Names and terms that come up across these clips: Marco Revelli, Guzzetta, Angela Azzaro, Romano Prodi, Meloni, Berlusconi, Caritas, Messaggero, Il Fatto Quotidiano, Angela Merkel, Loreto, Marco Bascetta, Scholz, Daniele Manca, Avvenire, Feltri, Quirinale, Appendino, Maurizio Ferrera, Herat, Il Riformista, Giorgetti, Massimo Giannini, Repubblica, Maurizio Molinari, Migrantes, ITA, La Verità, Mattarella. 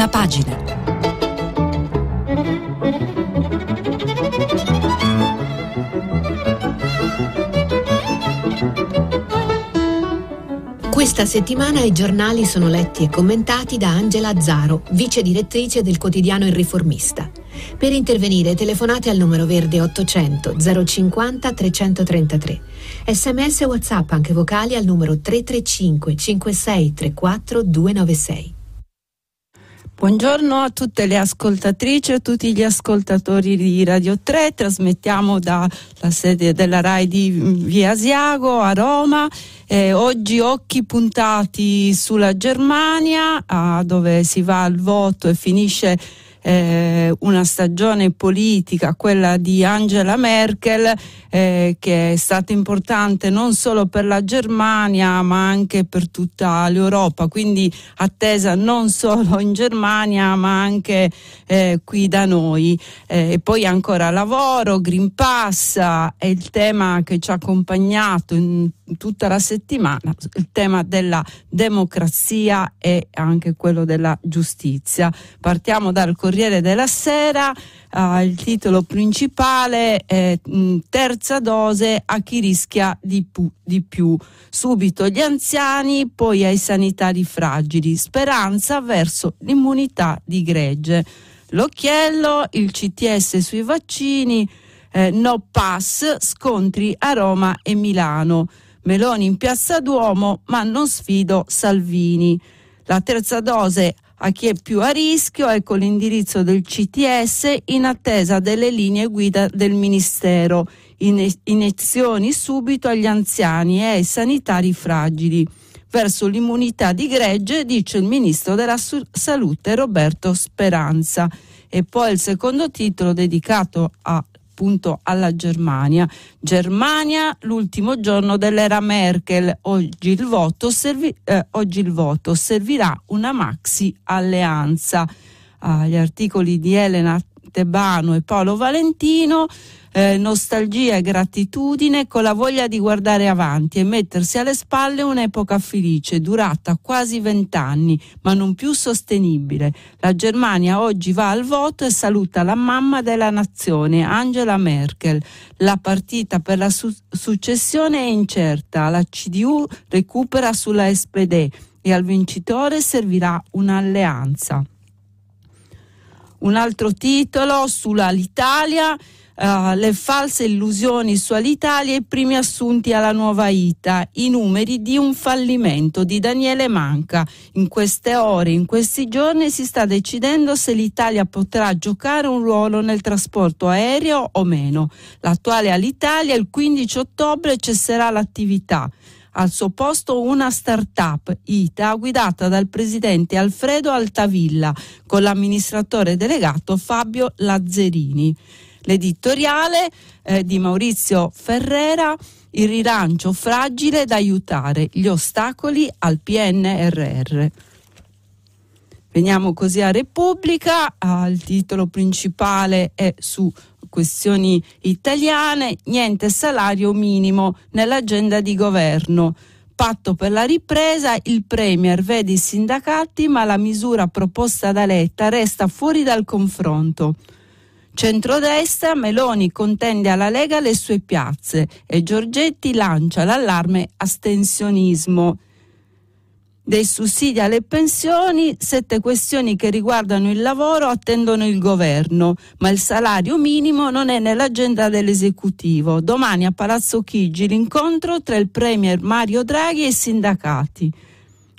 prima pagina. Questa settimana i giornali sono letti e commentati da Angela Azzaro, vice direttrice del quotidiano Il Riformista. Per intervenire telefonate al numero verde 800 050 333. SMS e WhatsApp anche vocali al numero 335 5634 296. Buongiorno a tutte le ascoltatrici e a tutti gli ascoltatori di Radio 3. Trasmettiamo dalla sede della RAI di Via Asiago a Roma. Oggi occhi puntati sulla Germania, dove si va al voto e finisce una stagione politica, quella di Angela Merkel, che è stata importante non solo per la Germania ma anche per tutta l'Europa, quindi attesa non solo in Germania ma anche qui da noi, e poi ancora lavoro, Green Pass è il tema che ci ha accompagnato in tutta la settimana, il tema della democrazia e anche quello della giustizia. Partiamo dal Corriere della Sera, il titolo principale è terza dose a chi rischia di più, subito gli anziani, poi ai sanitari fragili, Speranza verso l'immunità di gregge. L'occhiello, il CTS sui vaccini, no pass, scontri a Roma e Milano, Meloni in piazza Duomo ma non sfido Salvini, la terza dose a chi è più a rischio, ecco l'indirizzo del CTS in attesa delle linee guida del Ministero, iniezioni subito agli anziani e ai sanitari fragili, verso l'immunità di gregge dice il Ministro della Salute Roberto Speranza. E poi il secondo titolo dedicato appunto alla Germania, Germania l'ultimo giorno dell'era Merkel, oggi il voto servirà una maxi alleanza, gli articoli di Elena Tebano e Paolo Valentino, nostalgia e gratitudine con la voglia di guardare avanti e mettersi alle spalle un'epoca felice durata quasi 20 anni ma non più sostenibile. La Germania oggi va al voto e saluta la mamma della nazione, Angela Merkel. La partita per la successione è incerta, la CDU recupera sulla SPD e al vincitore servirà un'alleanza. Un altro titolo sull'Alitalia, le false illusioni su Alitalia e i primi assunti alla nuova ITA, i numeri di un fallimento di Daniele Manca. In queste ore, in questi giorni si sta decidendo se l'Italia potrà giocare un ruolo nel trasporto aereo o meno. L'attuale Alitalia il 15 ottobre cesserà l'attività. Al suo posto una start-up, ITA, guidata dal presidente Alfredo Altavilla con l'amministratore delegato Fabio Lazzerini. L'editoriale di Maurizio Ferrera, il rilancio fragile da aiutare, gli ostacoli al PNRR. Veniamo così a Repubblica, il titolo principale è su questioni italiane, niente salario minimo nell'agenda di governo, patto per la ripresa, il premier vede i sindacati ma la misura proposta da Letta resta fuori dal confronto. Centrodestra, Meloni contende alla Lega le sue piazze e Giorgetti lancia l'allarme astensionismo. Dei sussidi alle pensioni, 7 questioni che riguardano il lavoro attendono il governo, ma il salario minimo non è nell'agenda dell'esecutivo. Domani a Palazzo Chigi l'incontro tra il premier Mario Draghi e i sindacati.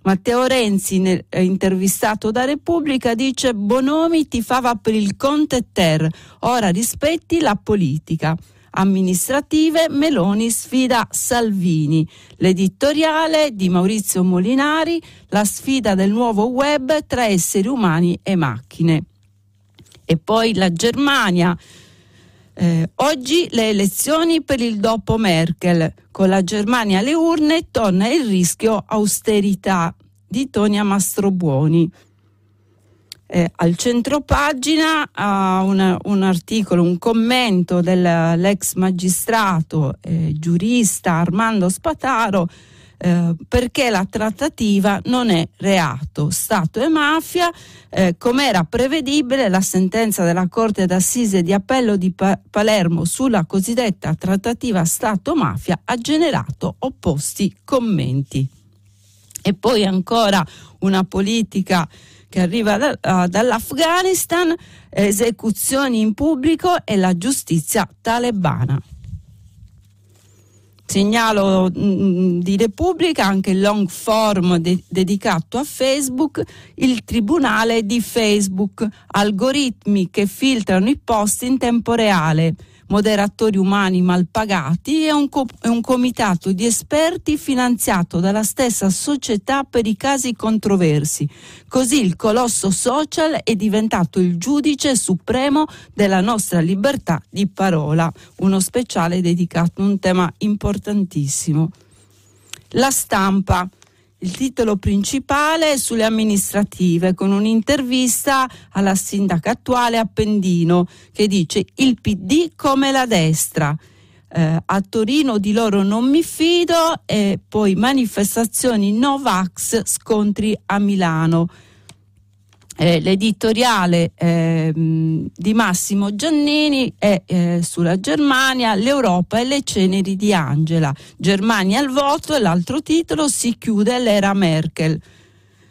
Matteo Renzi, intervistato da Repubblica, dice Bonomi tifava per il Conte Ter, ora rispetti la politica. Amministrative, Meloni sfida Salvini. L'editoriale di Maurizio Molinari, la sfida del nuovo web tra esseri umani e macchine. E poi la Germania, oggi le elezioni per il dopo Merkel, con la Germania alle urne torna il rischio austerità di Tonia Mastrobuoni. Al centro pagina un articolo, un commento dell'ex magistrato giurista Armando Spataro, perché la trattativa non è reato. Stato e mafia, com'era prevedibile, la sentenza della Corte d'Assise di Appello di Palermo sulla cosiddetta trattativa Stato-mafia ha generato opposti commenti. E poi ancora una politica che arriva dall'Afghanistan, esecuzioni in pubblico e la giustizia talebana. Segnalo di Repubblica anche il long form dedicato a Facebook, il tribunale di Facebook, algoritmi che filtrano i post in tempo reale, moderatori umani mal pagati e un comitato di esperti finanziato dalla stessa società per i casi controversi. Così il colosso social è diventato il giudice supremo della nostra libertà di parola. Uno speciale dedicato a un tema importantissimo. La Stampa. Il titolo principale è sulle amministrative, con un'intervista alla sindaca attuale Appendino che dice: il PD come la destra, a Torino di loro non mi fido, e poi manifestazioni no vax, scontri a Milano. L'editoriale di Massimo Giannini è sulla Germania, l'Europa e le ceneri di Angela. Germania al voto, e l'altro titolo: si chiude l'era Merkel.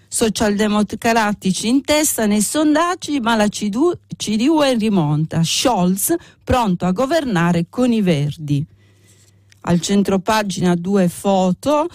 Socialdemocratici in testa nei sondaggi, ma la CDU è in rimonta. Scholz pronto a governare con i Verdi. Al centro pagina due foto.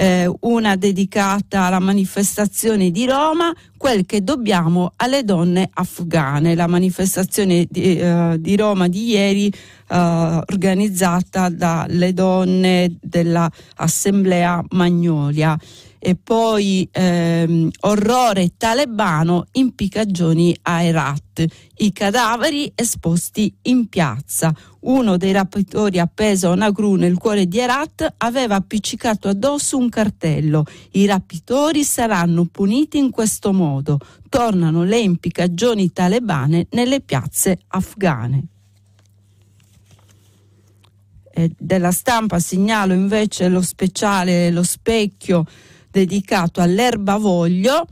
Una dedicata alla manifestazione di Roma, quel che dobbiamo alle donne afghane, la manifestazione di Roma di ieri organizzata dalle donne dell'Assemblea Magnolia. E poi orrore talebano, impiccagioni a Herat, i cadaveri esposti in piazza. Uno dei rapitori appeso a una gru nel cuore di Herat aveva appiccicato addosso un cartello: i rapitori saranno puniti in questo modo, tornano le impiccagioni talebane nelle piazze afghane. Della Stampa segnalo invece lo speciale Lo Specchio dedicato all'erbavoglio.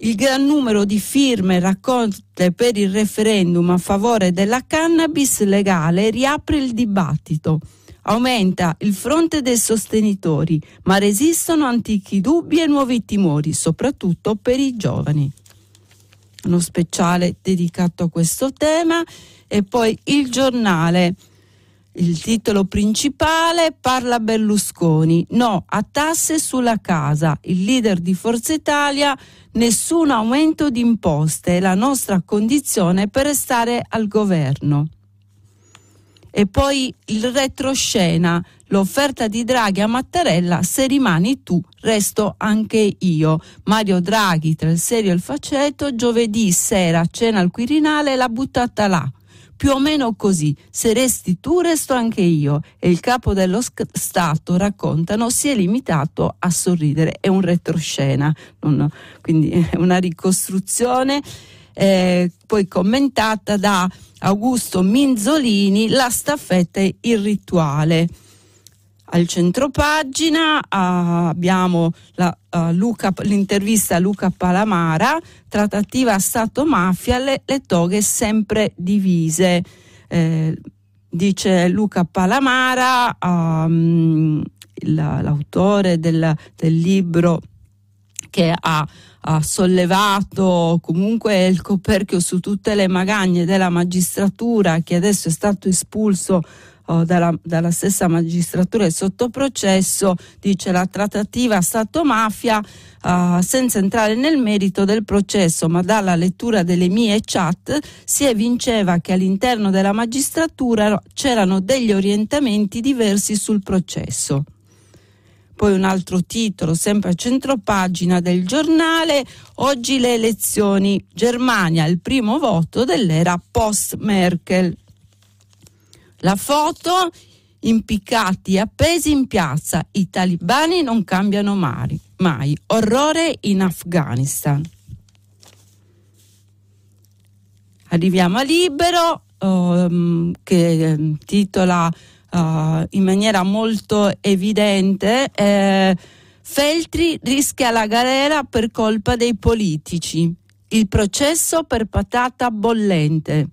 Il gran numero di firme raccolte per il referendum a favore della cannabis legale riapre il dibattito. Aumenta il fronte dei sostenitori, ma resistono antichi dubbi e nuovi timori, soprattutto per i giovani. Uno speciale dedicato a questo tema. E poi Il Giornale. Il titolo principale: parla Berlusconi, no a tasse sulla casa. Il leader di Forza Italia: nessun aumento di imposte è la nostra condizione per restare al governo. E poi il retroscena, l'offerta di Draghi a Mattarella: se rimani tu resto anche io. Mario Draghi tra il serio e il faceto, giovedì sera cena al Quirinale, l'ha buttata là. Più o meno così: se resti tu resto anche io, e il capo dello Stato, raccontano, si è limitato a sorridere. È un retroscena, quindi è una ricostruzione poi commentata da Augusto Minzolini, la staffetta e il rituale. Al centropagina abbiamo l'intervista a Luca Palamara, trattativa Stato-mafia, le toghe sempre divise. Dice Luca Palamara, l'autore del libro che ha sollevato comunque il coperchio su tutte le magagne della magistratura, che adesso è stato espulso dalla stessa magistratura e sotto processo. Dice: la trattativa Stato-mafia, senza entrare nel merito del processo, ma dalla lettura delle mie chat si evinceva che all'interno della magistratura c'erano degli orientamenti diversi sul processo. Poi un altro titolo, sempre a centropagina del Giornale: oggi le elezioni, Germania il primo voto dell'era post-Merkel. La foto: impiccati appesi in piazza, i talebani non cambiano mai, orrore in Afghanistan. Arriviamo a Libero, che titola in maniera molto evidente Feltri rischia la galera per colpa dei politici. Il processo per patata bollente.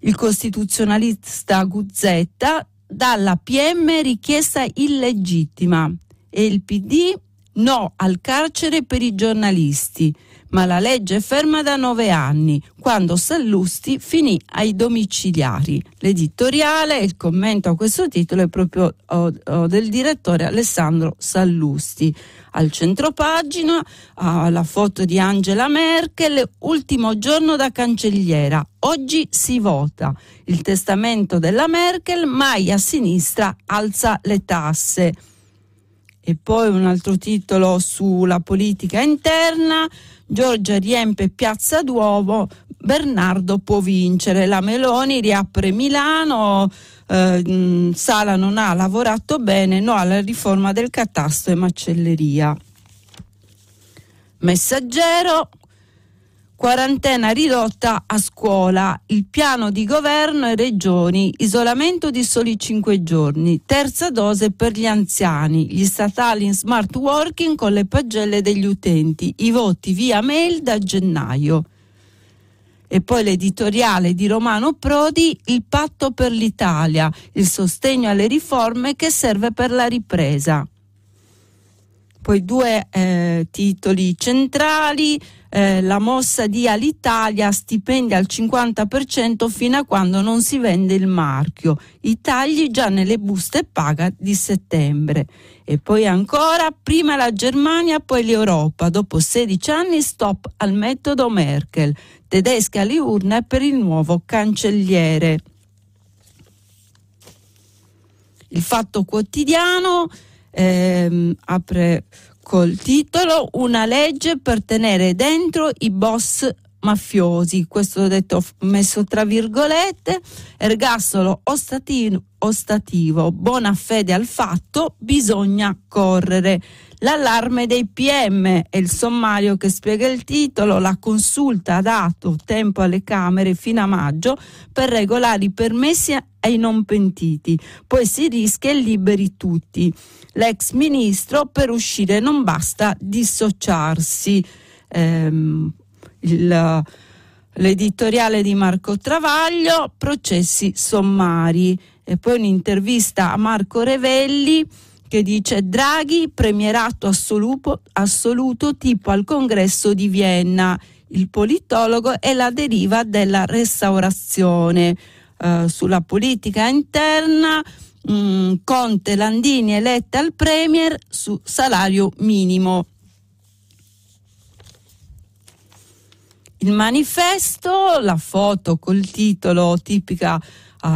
Il costituzionalista Guzzetta dalla PM richiesta illegittima e il PD no al carcere per i giornalisti, ma la legge è ferma da 9 anni, quando Sallusti finì ai domiciliari. L'editoriale e il commento a questo titolo è proprio del direttore Alessandro Sallusti. Al centropagina la foto di Angela Merkel, ultimo giorno da cancelliera, oggi si vota. Il testamento della Merkel, mai a sinistra alza le tasse. E poi un altro titolo sulla politica interna, Giorgia riempie Piazza Duomo, Bernardo può vincere, la Meloni riapre Milano, Sala non ha lavorato bene, no alla riforma del catasto e macelleria. Messaggero, quarantena ridotta a scuola, il piano di governo e regioni, isolamento di soli 5 giorni, terza dose per gli anziani, gli statali in smart working con le pagelle degli utenti, i voti via mail da gennaio. E poi l'editoriale di Romano Prodi, il patto per l'Italia, il sostegno alle riforme che serve per la ripresa. Poi due titoli centrali, la mossa di Alitalia, stipendi al 50% fino a quando non si vende il marchio, i tagli già nelle buste paga di settembre. E poi ancora, prima la Germania, poi l'Europa, dopo 16 anni stop al metodo Merkel, tedeschi alle urne per il nuovo cancelliere. Il Fatto Quotidiano apre col titolo una legge per tenere dentro i boss mafiosi, questo ho detto, messo tra virgolette, ergastolo ostativo, buona fede al fatto, bisogna correre, l'allarme dei PM è il sommario che spiega il titolo, la consulta ha dato tempo alle Camere fino a maggio per regolare i permessi ai non pentiti, poi si rischia e liberi tutti. L'ex ministro, per uscire non basta dissociarsi. L'editoriale di Marco Travaglio, processi sommari. E poi un'intervista a Marco Revelli che dice Draghi premierato assoluto tipo al congresso di Vienna, il politologo e la deriva della restaurazione. Sulla politica interna Conte, Landini eletta al Premier su salario minimo. Il Manifesto, la foto col titolo tipica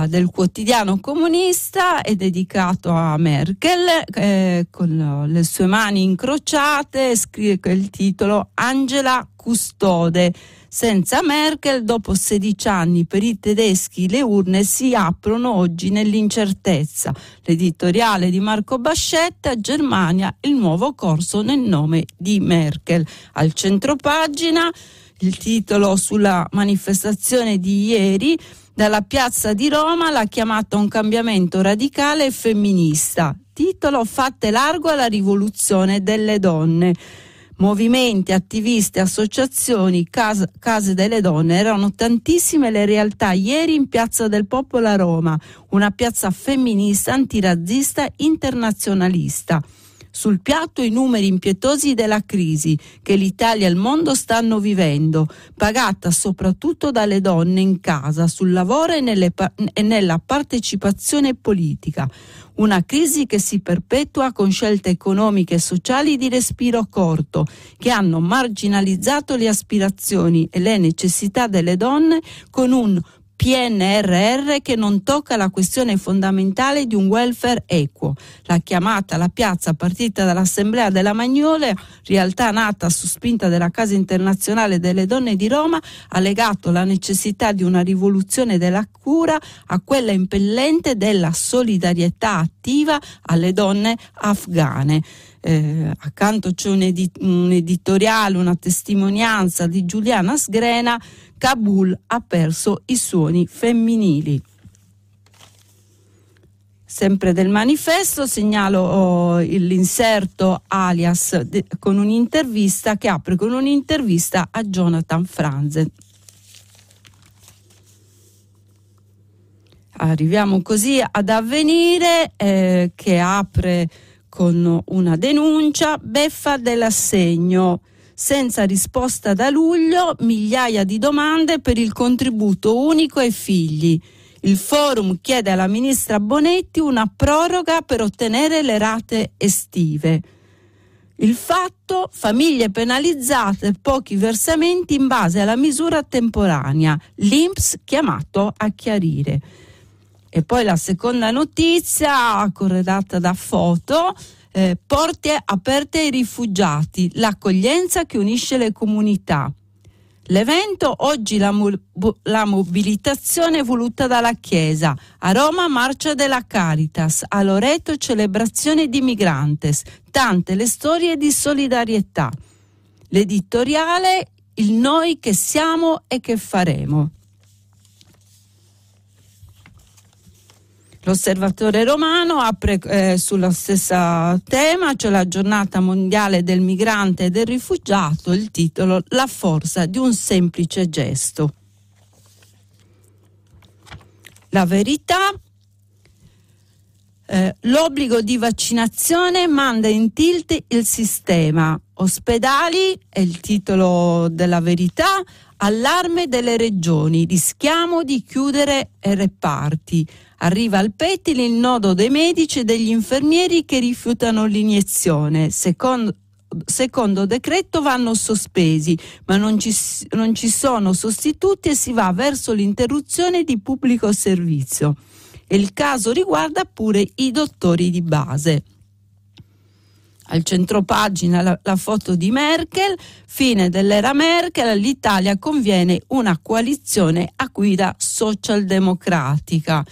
del quotidiano comunista, è dedicato a Merkel con le sue mani incrociate, scrive il titolo Angela custode. Senza Merkel, dopo 16 anni per i tedeschi le urne si aprono oggi nell'incertezza. L'editoriale di Marco Bascetta, Germania, il nuovo corso nel nome di Merkel. Al centropagina il titolo sulla manifestazione di ieri, dalla piazza di Roma la chiamata un cambiamento radicale e femminista. Titolo Fatte largo alla rivoluzione delle donne. Movimenti, attivisti, associazioni, case delle donne, erano tantissime le realtà ieri in Piazza del Popolo a Roma, una piazza femminista, antirazzista, internazionalista. Sul piatto i numeri impietosi della crisi che l'Italia e il mondo stanno vivendo, pagata soprattutto dalle donne in casa, sul lavoro e nella partecipazione politica. Una crisi che si perpetua con scelte economiche e sociali di respiro corto, che hanno marginalizzato le aspirazioni e le necessità delle donne con un PNRR che non tocca la questione fondamentale di un welfare equo. La chiamata alla piazza partita dall'Assemblea della Magnolia, realtà nata su spinta della Casa Internazionale delle Donne di Roma, ha legato la necessità di una rivoluzione della cura a quella impellente della solidarietà attiva alle donne afghane. Accanto c'è un editoriale, una testimonianza di Giuliana Sgrena, Kabul ha perso i suoni femminili. sempre del Manifesto, segnalo l'inserto Alias con un'intervista che apre con un'intervista a Jonathan Franzen. Arriviamo così ad Avvenire che apre con una denuncia, beffa dell'assegno. Senza risposta da luglio, migliaia di domande per il contributo unico ai figli. Il forum chiede alla ministra Bonetti una proroga per ottenere le rate estive. Il Fatto, famiglie penalizzate, pochi versamenti in base alla misura temporanea. L'INPS chiamato a chiarire. E poi la seconda notizia, corredata da foto, porte aperte ai rifugiati, l'accoglienza che unisce le comunità. L'evento oggi la mobilitazione voluta dalla Chiesa, a Roma marcia della Caritas, a Loreto celebrazione di Migrantes, tante le storie di solidarietà. L'editoriale, il noi che siamo e che faremo. L'Osservatore Romano apre sulla stessa tema, cioè la giornata mondiale del migrante e del rifugiato, il titolo La forza di un semplice gesto. La Verità, l'obbligo di vaccinazione manda in tilt il sistema. Ospedali, è il titolo della Verità, allarme delle regioni, rischiamo di chiudere reparti. Arriva al pettine il nodo dei medici e degli infermieri che rifiutano l'iniezione. Secondo decreto vanno sospesi, ma non ci sono sostituti e si va verso l'interruzione di pubblico servizio. E il caso riguarda pure i dottori di base. Al centro pagina la foto di Merkel, fine dell'era Merkel, all'Italia conviene una coalizione a guida socialdemocratica.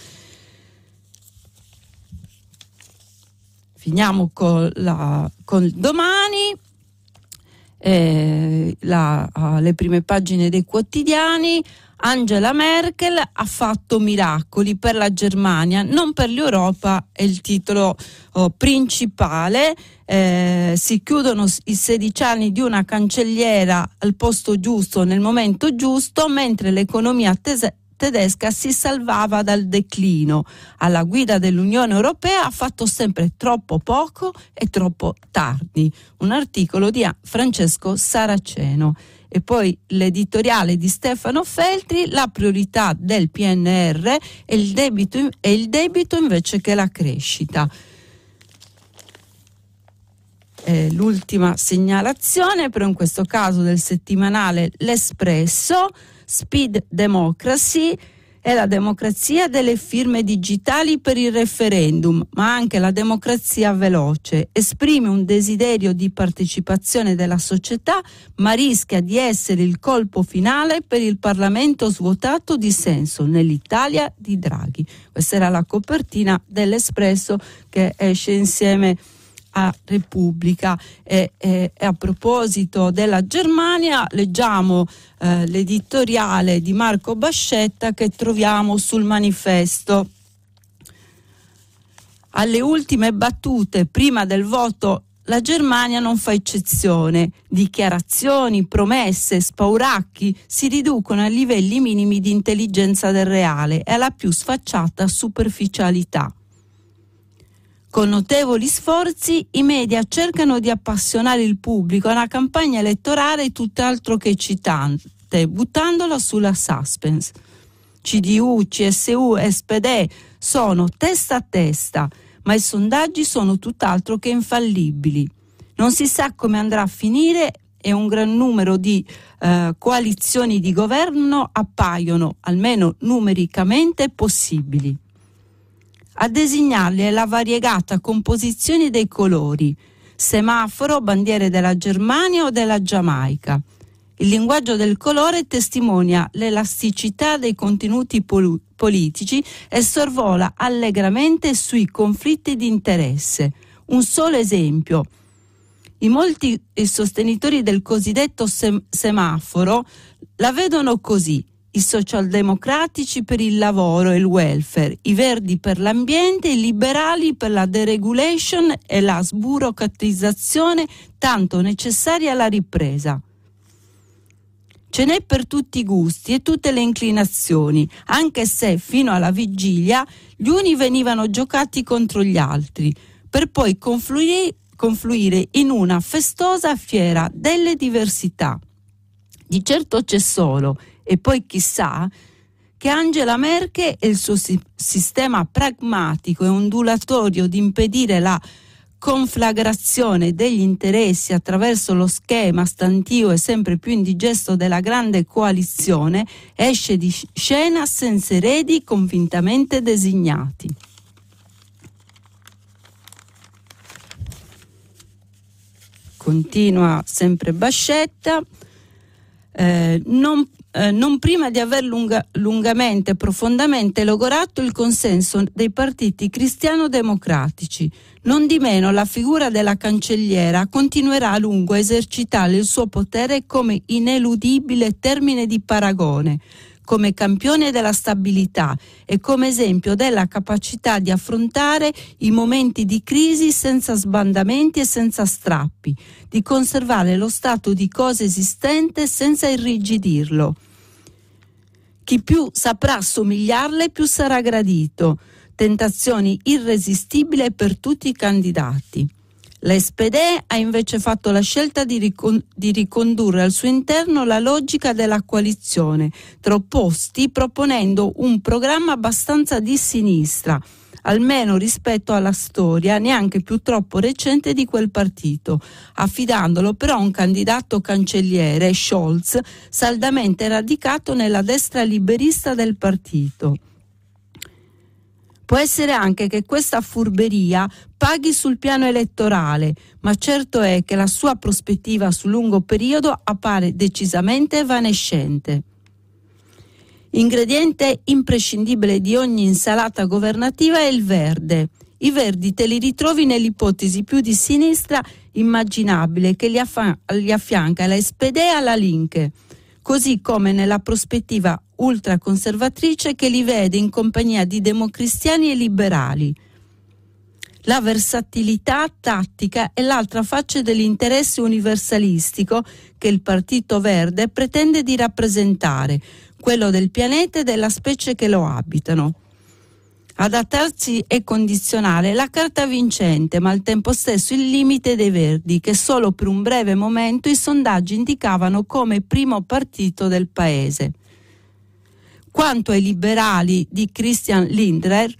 Finiamo con Domani, le prime pagine dei quotidiani. Angela Merkel ha fatto miracoli per la Germania, non per l'Europa, è il titolo principale. Si chiudono i 16 anni di una cancelliera al posto giusto, nel momento giusto, mentre l'economia tedesca si salvava dal declino. Alla guida dell'Unione Europea ha fatto sempre troppo poco e troppo tardi. Un articolo di Francesco Saraceno. E poi l'editoriale di Stefano Feltri, la priorità del PNR e il debito invece che la crescita. L'ultima segnalazione, però in questo caso del settimanale L'Espresso, Speed Democracy, è la democrazia delle firme digitali per il referendum, ma anche la democrazia veloce. Esprime un desiderio di partecipazione della società, ma rischia di essere il colpo finale per il Parlamento svuotato di senso nell'Italia di Draghi. Questa era la copertina dell'Espresso che esce insieme a Repubblica. E a proposito della Germania leggiamo l'editoriale di Marco Bascetta che troviamo sul Manifesto. Alle ultime battute prima del voto la Germania non fa eccezione. Dichiarazioni, promesse, spauracchi si riducono a livelli minimi di intelligenza del reale e alla più sfacciata superficialità. Con notevoli sforzi i media cercano di appassionare il pubblico a una campagna elettorale tutt'altro che eccitante, buttandola sulla suspense. CDU, CSU e SPD sono testa a testa, ma i sondaggi sono tutt'altro che infallibili. Non si sa come andrà a finire e un gran numero di coalizioni di governo appaiono, almeno numericamente, possibili. A designarli è la variegata composizione dei colori, semaforo, bandiere della Germania o della Giamaica. Il linguaggio del colore testimonia l'elasticità dei contenuti politici e sorvola allegramente sui conflitti di interesse. Un solo esempio. I molti sostenitori del cosiddetto semaforo la vedono così. i socialdemocratici per il lavoro e il welfare, i verdi per l'ambiente, i liberali per la deregulation e la sburocratizzazione tanto necessaria alla ripresa. Ce n'è per tutti i gusti e tutte le inclinazioni, anche se fino alla vigilia gli uni venivano giocati contro gli altri, per poi confluire in una festosa fiera delle diversità. Di certo c'è solo, e poi chissà, che Angela Merkel e il suo sistema pragmatico e ondulatorio di impedire la conflagrazione degli interessi attraverso lo schema stantio e sempre più indigesto della grande coalizione esce di scena senza eredi convintamente designati. Continua sempre Bascetta. Non prima di aver lungamente e profondamente logorato il consenso dei partiti cristiano-democratici. Non di meno la figura della cancelliera continuerà a lungo a esercitare il suo potere come ineludibile termine di paragone, come campione della stabilità e come esempio della capacità di affrontare i momenti di crisi senza sbandamenti e senza strappi, di conservare lo stato di cose esistente senza irrigidirlo. Chi più saprà somigliarle più sarà gradito, tentazioni irresistibili per tutti i candidati. L'SPD ha invece fatto la scelta di ricondurre al suo interno la logica della coalizione tra opposti, proponendo un programma abbastanza di sinistra, almeno rispetto alla storia neanche più troppo recente di quel partito, affidandolo però a un candidato cancelliere, Scholz, saldamente radicato nella destra liberista del partito. Può essere anche che questa furberia paghi sul piano elettorale, ma certo è che la sua prospettiva sul lungo periodo appare decisamente evanescente. Ingrediente imprescindibile di ogni insalata governativa è il verde. I verdi te li ritrovi nell'ipotesi più di sinistra immaginabile che li affianca la SPD alla Linke, così come nella prospettiva ultraconservatrice che li vede in compagnia di democristiani e liberali. La versatilità tattica è l'altra faccia dell'interesse universalistico che il Partito Verde pretende di rappresentare, quello del pianeta e della specie che lo abitano. Adattarsi e condizionare la carta vincente, ma al tempo stesso il limite dei verdi, che solo per un breve momento i sondaggi indicavano come primo partito del paese. Quanto ai liberali di Christian Lindner,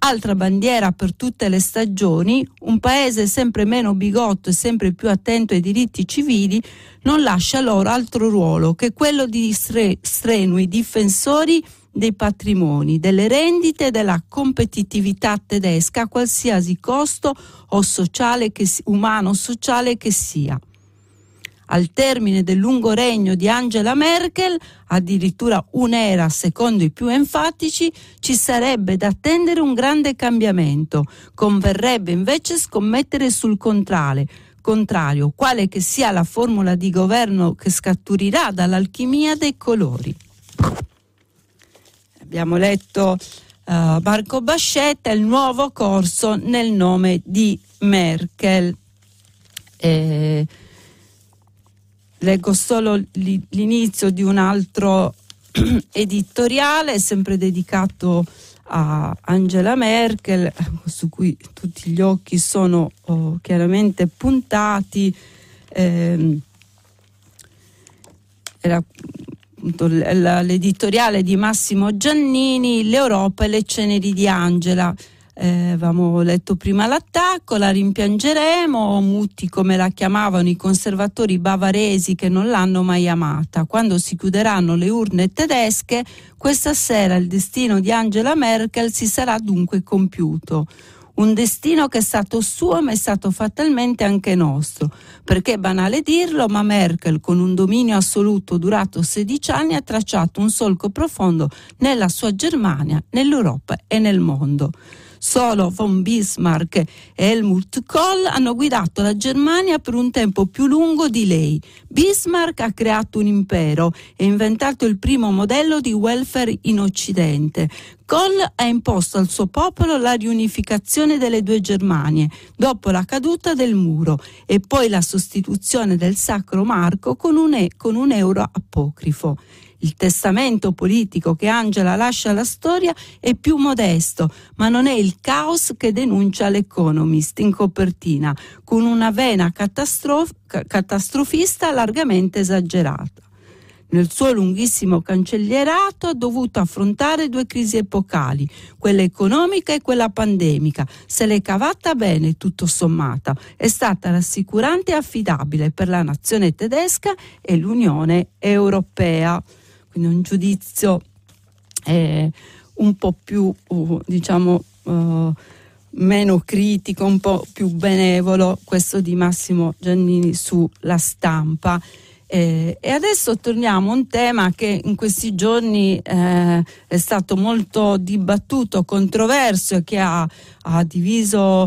altra bandiera per tutte le stagioni, un paese sempre meno bigotto e sempre più attento ai diritti civili, non lascia loro altro ruolo che quello di strenui difensori dei patrimoni, delle rendite e della competitività tedesca a qualsiasi costo o sociale umano sociale che sia. Al termine del lungo regno di Angela Merkel, addirittura un'era secondo i più enfatici, ci sarebbe da attendere un grande cambiamento. Converrebbe invece scommettere sul contrario, quale che sia la formula di governo che scaturirà dall'alchimia dei colori. Abbiamo letto Marco Bascetta, il nuovo corso nel nome di Merkel. Leggo solo l'inizio di un altro editoriale, sempre dedicato a Angela Merkel, su cui tutti gli occhi sono chiaramente puntati. Era l'editoriale di Massimo Giannini, l'Europa e le ceneri di Angela. Avevamo letto prima l'attacco, la rimpiangeremo, Mutti come la chiamavano i conservatori bavaresi che non l'hanno mai amata. Quando si chiuderanno le urne tedesche, questa sera il destino di Angela Merkel si sarà dunque compiuto. Un destino che è stato suo ma è stato fatalmente anche nostro, perché è banale dirlo, ma Merkel con un dominio assoluto durato 16 anni ha tracciato un solco profondo nella sua Germania, nell'Europa e nel mondo. Solo von Bismarck e Helmut Kohl hanno guidato la Germania per un tempo più lungo di lei. Bismarck ha creato un impero e inventato il primo modello di welfare in Occidente. Kohl ha imposto al suo popolo la riunificazione delle due Germanie dopo la caduta del muro e poi la sostituzione del sacro marco con un euro apocrifo. Il testamento politico che Angela lascia alla storia è più modesto, ma non è il caos che denuncia l'Economist in copertina, con una vena catastrofista largamente esagerata. Nel suo lunghissimo cancellierato ha dovuto affrontare due crisi epocali, quella economica e quella pandemica. Se l'è cavata bene, tutto sommata, è stata rassicurante e affidabile per la nazione tedesca e l'Unione Europea. Quindi un giudizio un po' più, meno critico, un po' più benevolo, questo di Massimo Giannini sulla Stampa. E adesso torniamo a un tema che in questi giorni è stato molto dibattuto, controverso e che ha diviso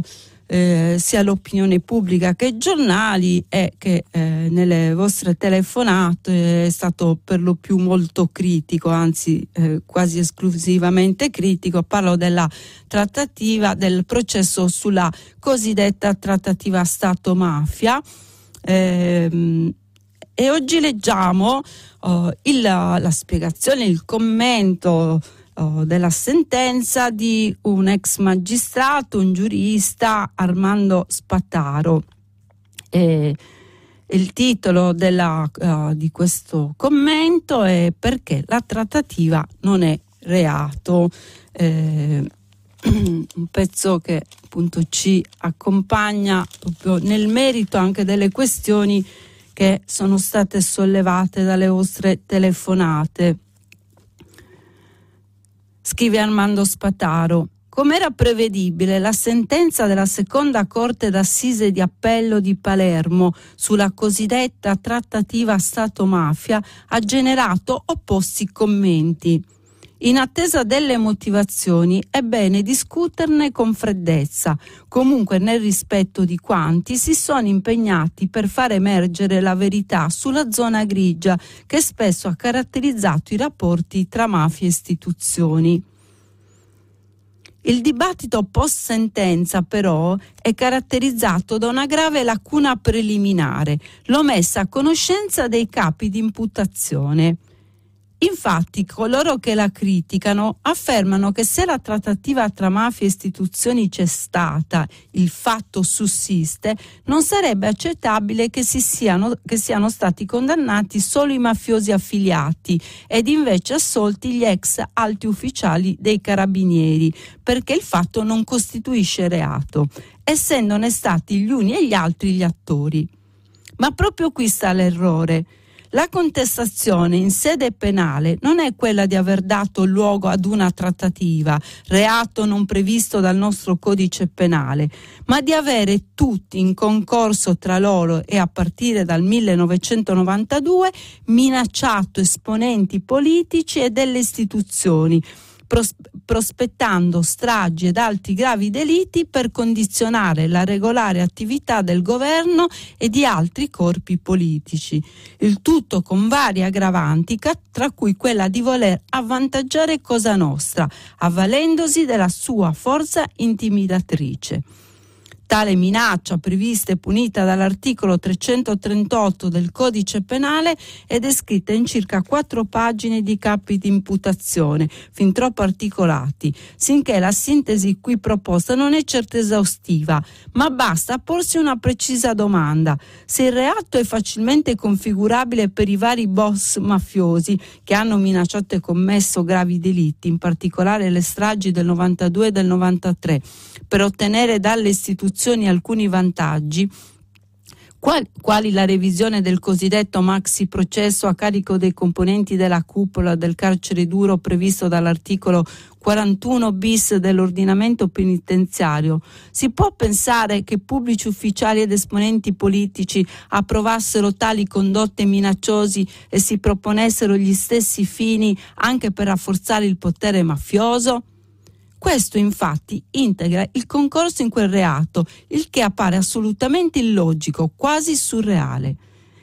sia l'opinione pubblica che i giornali, e che nelle vostre telefonate è stato per lo più molto critico, anzi quasi esclusivamente critico. Parlo della trattativa, del processo sulla cosiddetta trattativa Stato-mafia. E oggi leggiamo la spiegazione, il commento della sentenza di un ex magistrato, un giurista, Armando Spataro. E il titolo di questo commento è "Perché la trattativa non è reato". Un pezzo che appunto ci accompagna proprio nel merito anche delle questioni che sono state sollevate dalle vostre telefonate. Scrive Armando Spataro: "Com'era prevedibile, la sentenza della seconda corte d'assise di appello di Palermo sulla cosiddetta trattativa Stato-mafia ha generato opposti commenti. In attesa delle motivazioni è bene discuterne con freddezza, comunque nel rispetto di quanti si sono impegnati per far emergere la verità sulla zona grigia che spesso ha caratterizzato i rapporti tra mafie e istituzioni. Il dibattito post-sentenza, però, è caratterizzato da una grave lacuna preliminare, l'omessa conoscenza dei capi di imputazione. Infatti, coloro che la criticano affermano che se la trattativa tra mafie e istituzioni c'è stata, il fatto sussiste, non sarebbe accettabile che siano stati condannati solo i mafiosi affiliati ed invece assolti gli ex alti ufficiali dei carabinieri, perché il fatto non costituisce reato, essendone stati gli uni e gli altri gli attori. Ma proprio qui sta l'errore. La contestazione in sede penale non è quella di aver dato luogo ad una trattativa, reato non previsto dal nostro codice penale, ma di avere tutti in concorso tra loro e a partire dal 1992 minacciato esponenti politici e delle istituzioni, prospettando stragi ed altri gravi delitti per condizionare la regolare attività del governo e di altri corpi politici, il tutto con varie aggravanti, tra cui quella di voler avvantaggiare Cosa Nostra, avvalendosi della sua forza intimidatrice. Tale minaccia, prevista e punita dall'articolo 338 del codice penale, è descritta in circa 4 pagine di capi di imputazione, fin troppo articolati, sinché la sintesi qui proposta non è certo esaustiva, ma basta porsi una precisa domanda: se il reato è facilmente configurabile per i vari boss mafiosi che hanno minacciato e commesso gravi delitti, in particolare le stragi del 92 e del 93, per ottenere dalle istituzioni alcuni vantaggi, quali la revisione del cosiddetto maxi processo a carico dei componenti della cupola del carcere duro previsto dall'articolo 41 bis dell'ordinamento penitenziario, si può pensare che pubblici ufficiali ed esponenti politici approvassero tali condotte minacciose e si proponessero gli stessi fini anche per rafforzare il potere mafioso? Questo infatti integra il concorso in quel reato, il che appare assolutamente illogico, quasi surreale.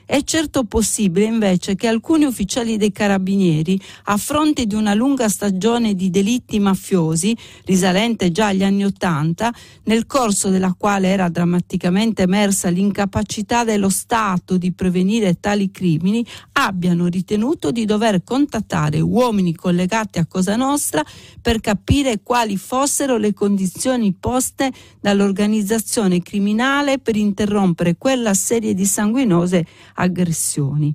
È certo possibile invece che alcuni ufficiali dei carabinieri, a fronte di una lunga stagione di delitti mafiosi, risalente già agli anni '80, nel corso della quale era drammaticamente emersa l'incapacità dello Stato di prevenire tali crimini, abbiano ritenuto di dover contattare uomini collegati a Cosa Nostra per capire quali fossero le condizioni poste dall'organizzazione criminale per interrompere quella serie di sanguinose aggressioni.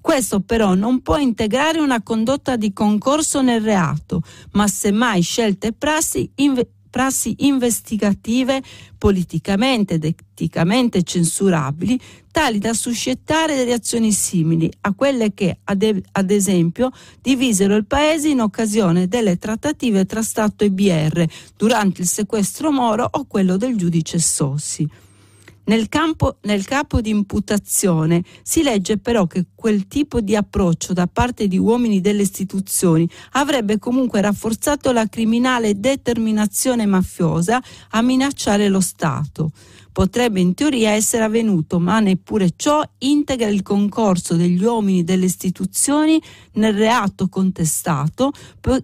Questo però non può integrare una condotta di concorso nel reato, ma semmai scelte e prassi investigative politicamente ed eticamente censurabili, tali da suscitare reazioni simili a quelle che, ad esempio, divisero il paese in occasione delle trattative tra Stato e BR durante il sequestro Moro o quello del giudice Sossi. Nel capo di imputazione si legge però che quel tipo di approccio da parte di uomini delle istituzioni avrebbe comunque rafforzato la criminale determinazione mafiosa a minacciare lo Stato. Potrebbe in teoria essere avvenuto, ma neppure ciò integra il concorso degli uomini delle istituzioni nel reato contestato,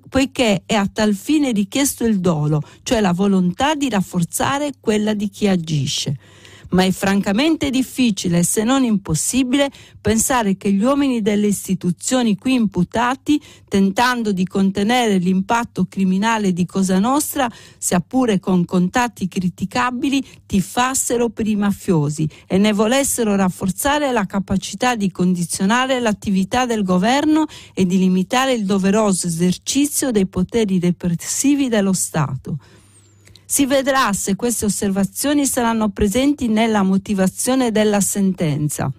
poiché è a tal fine richiesto il dolo, cioè la volontà di rafforzare quella di chi agisce. Ma è francamente difficile, se non impossibile, pensare che gli uomini delle istituzioni qui imputati, tentando di contenere l'impatto criminale di Cosa Nostra, sia pure con contatti criticabili, tifassero per i mafiosi e ne volessero rafforzare la capacità di condizionare l'attività del governo e di limitare il doveroso esercizio dei poteri repressivi dello Stato. Si vedrà se queste osservazioni saranno presenti nella motivazione della sentenza.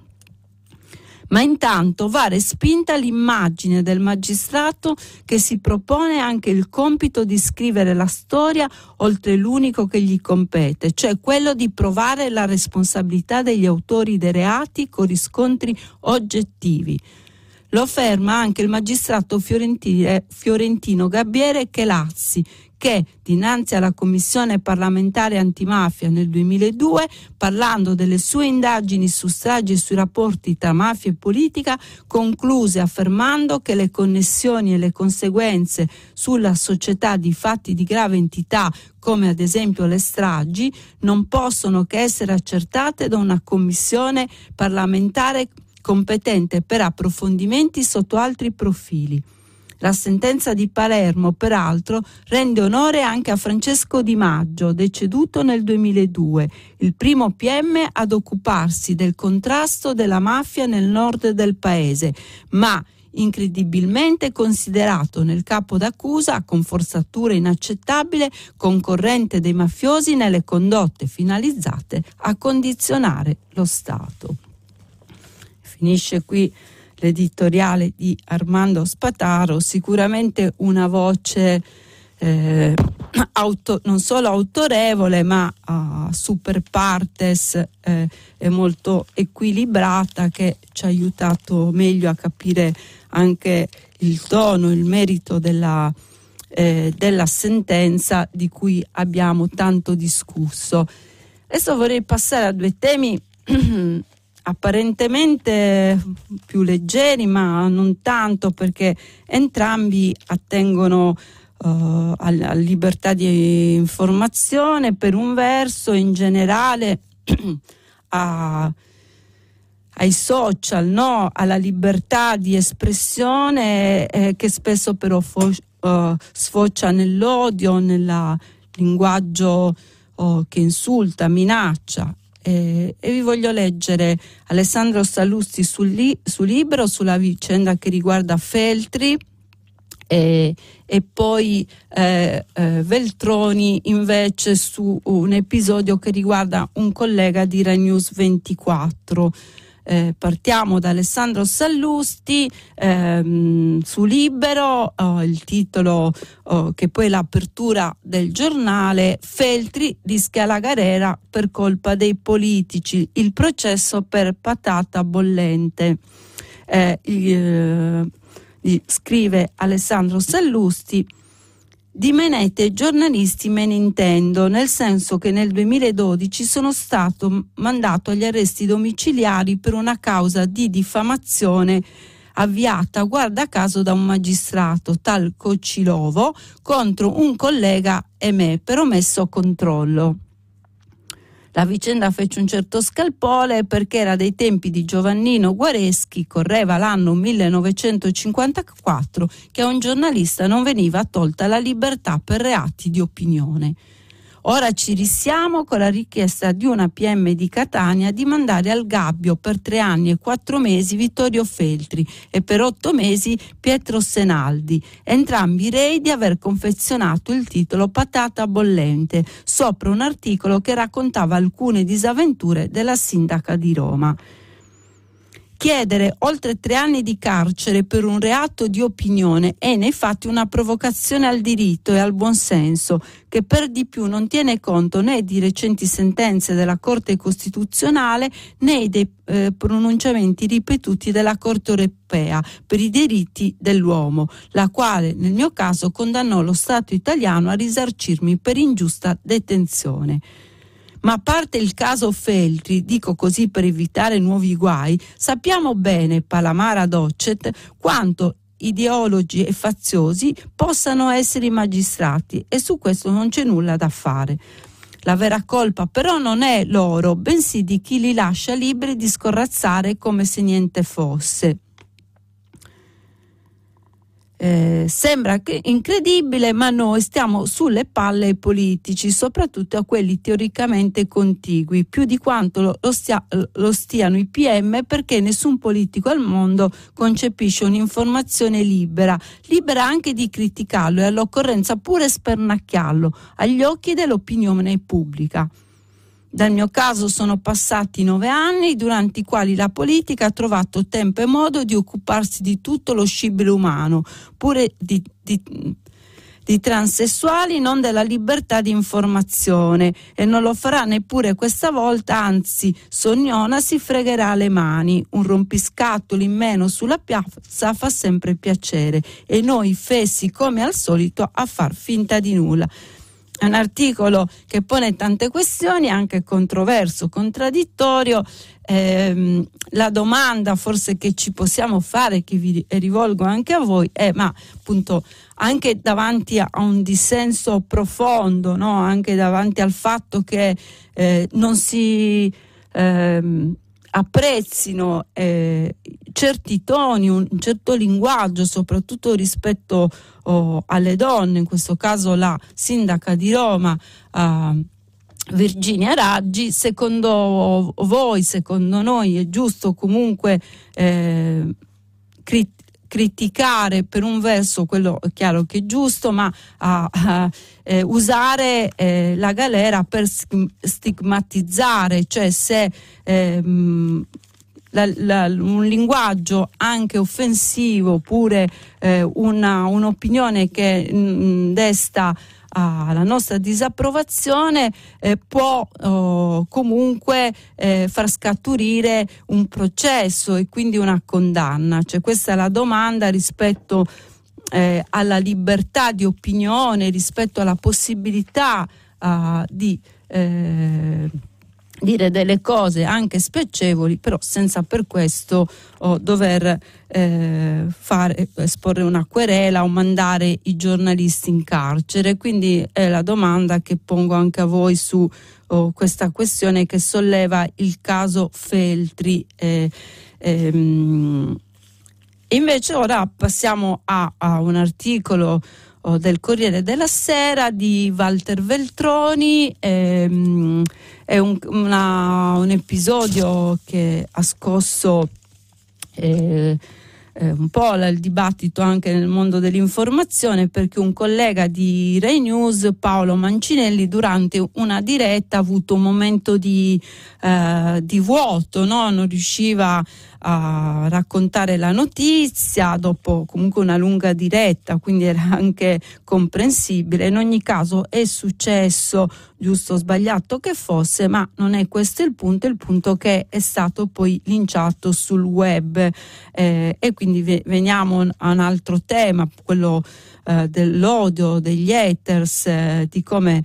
Ma intanto va respinta l'immagine del magistrato che si propone anche il compito di scrivere la storia oltre l'unico che gli compete, cioè quello di provare la responsabilità degli autori dei reati con riscontri oggettivi. Lo ferma anche il magistrato fiorentino Gabbiere Chelazzi, che dinanzi alla Commissione parlamentare antimafia nel 2002, parlando delle sue indagini su stragi e sui rapporti tra mafia e politica, concluse affermando che le connessioni e le conseguenze sulla società di fatti di grave entità, come ad esempio le stragi, non possono che essere accertate da una Commissione parlamentare competente per approfondimenti sotto altri profili. La sentenza di Palermo, peraltro, rende onore anche a Francesco Di Maggio, deceduto nel 2002, il primo PM ad occuparsi del contrasto della mafia nel nord del paese, ma incredibilmente considerato nel capo d'accusa, con forzatura inaccettabile, concorrente dei mafiosi nelle condotte finalizzate a condizionare lo Stato. Finisce qui l'editoriale di Armando Spataro, sicuramente una voce non solo autorevole, ma super partes, è molto equilibrata, che ci ha aiutato meglio a capire anche il tono, il merito della sentenza di cui abbiamo tanto discusso. Adesso vorrei passare a due temi apparentemente più leggeri, ma non tanto, perché entrambi attengono alla libertà di informazione per un verso, in generale ai social, no? Alla libertà di espressione, che spesso però sfocia nell'odio, nel linguaggio che insulta, minaccia. E vi voglio leggere Alessandro Sallusti su Libero, sulla vicenda che riguarda Feltri, e poi Veltroni invece su un episodio che riguarda un collega di Rai News 24. Partiamo da Alessandro Sallusti su Libero, il titolo che poi è l'apertura del giornale: Feltri rischia la galera per colpa dei politici, il processo per patata bollente. Scrive Alessandro Sallusti: Di menete e giornalisti me ne intendo, nel senso che nel 2012 sono stato mandato agli arresti domiciliari per una causa di diffamazione avviata, guarda caso, da un magistrato, tal Cocilovo, contro un collega e me, per omesso controllo. La vicenda fece un certo scalpore perché era dei tempi di Giovannino Guareschi, correva l'anno 1954, che a un giornalista non veniva tolta la libertà per reati di opinione. Ora ci risiamo con la richiesta di una PM di Catania di mandare al gabbio per 3 anni e 4 mesi Vittorio Feltri e per 8 mesi Pietro Senaldi, entrambi rei di aver confezionato il titolo Patata Bollente, sopra un articolo che raccontava alcune disavventure della sindaca di Roma. Chiedere oltre 3 anni di carcere per un reato di opinione è nei fatti una provocazione al diritto e al buonsenso, che per di più non tiene conto né di recenti sentenze della Corte Costituzionale né dei pronunciamenti ripetuti della Corte Europea per i diritti dell'uomo, la quale nel mio caso condannò lo Stato italiano a risarcirmi per ingiusta detenzione. Ma a parte il caso Feltri, dico così per evitare nuovi guai, sappiamo bene, Palamara Docet, quanto ideologi e faziosi possano essere i magistrati, e su questo non c'è nulla da fare. La vera colpa però non è loro, bensì di chi li lascia liberi di scorrazzare come se niente fosse. Sembra che incredibile, ma noi stiamo sulle palle ai politici, soprattutto a quelli teoricamente contigui, più di quanto lo stiano i PM, perché nessun politico al mondo concepisce un'informazione libera anche di criticarlo e all'occorrenza pure spernacchiarlo agli occhi dell'opinione pubblica. Dal mio caso sono passati 9 anni, durante i quali la politica ha trovato tempo e modo di occuparsi di tutto lo scibile umano, pure di transessuali, non della libertà di informazione, e non lo farà neppure questa volta, anzi Sognona si fregherà le mani, un rompiscatoli in meno sulla piazza fa sempre piacere, e noi fessi come al solito a far finta di nulla. È un articolo che pone tante questioni, anche controverso, contraddittorio. La domanda forse che ci possiamo fare, che vi rivolgo anche a voi, è: ma appunto, anche davanti a un dissenso profondo, no? Anche davanti al fatto che non si apprezzino certi toni, un certo linguaggio, soprattutto rispetto alle donne, in questo caso la sindaca di Roma Virginia Raggi, secondo voi, secondo noi, è giusto comunque criticare per un verso quello è chiaro che è giusto, ma usare la galera per stigmatizzare, cioè se un linguaggio anche offensivo oppure un'opinione che desta la nostra disapprovazione può comunque far scaturire un processo e quindi una condanna. Cioè, questa è la domanda rispetto alla libertà di opinione, rispetto alla possibilità di dire delle cose anche spiacevoli, però senza per questo dover esporre una querela o mandare i giornalisti in carcere. Quindi è la domanda che pongo anche a voi su questa questione che solleva il caso Feltri. Invece ora passiamo a un articolo del Corriere della Sera di Walter Veltroni. È un episodio che ha scosso un po' il dibattito anche nel mondo dell'informazione, perché un collega di Rai News, Paolo Mancinelli, durante una diretta ha avuto un momento di vuoto, no? Non riusciva a raccontare la notizia dopo comunque una lunga diretta, quindi era anche comprensibile. In ogni caso è successo, giusto o sbagliato che fosse, ma non è questo il punto che è stato poi linciato sul web. E quindi veniamo a un altro tema, quello dell'odio, degli haters, di come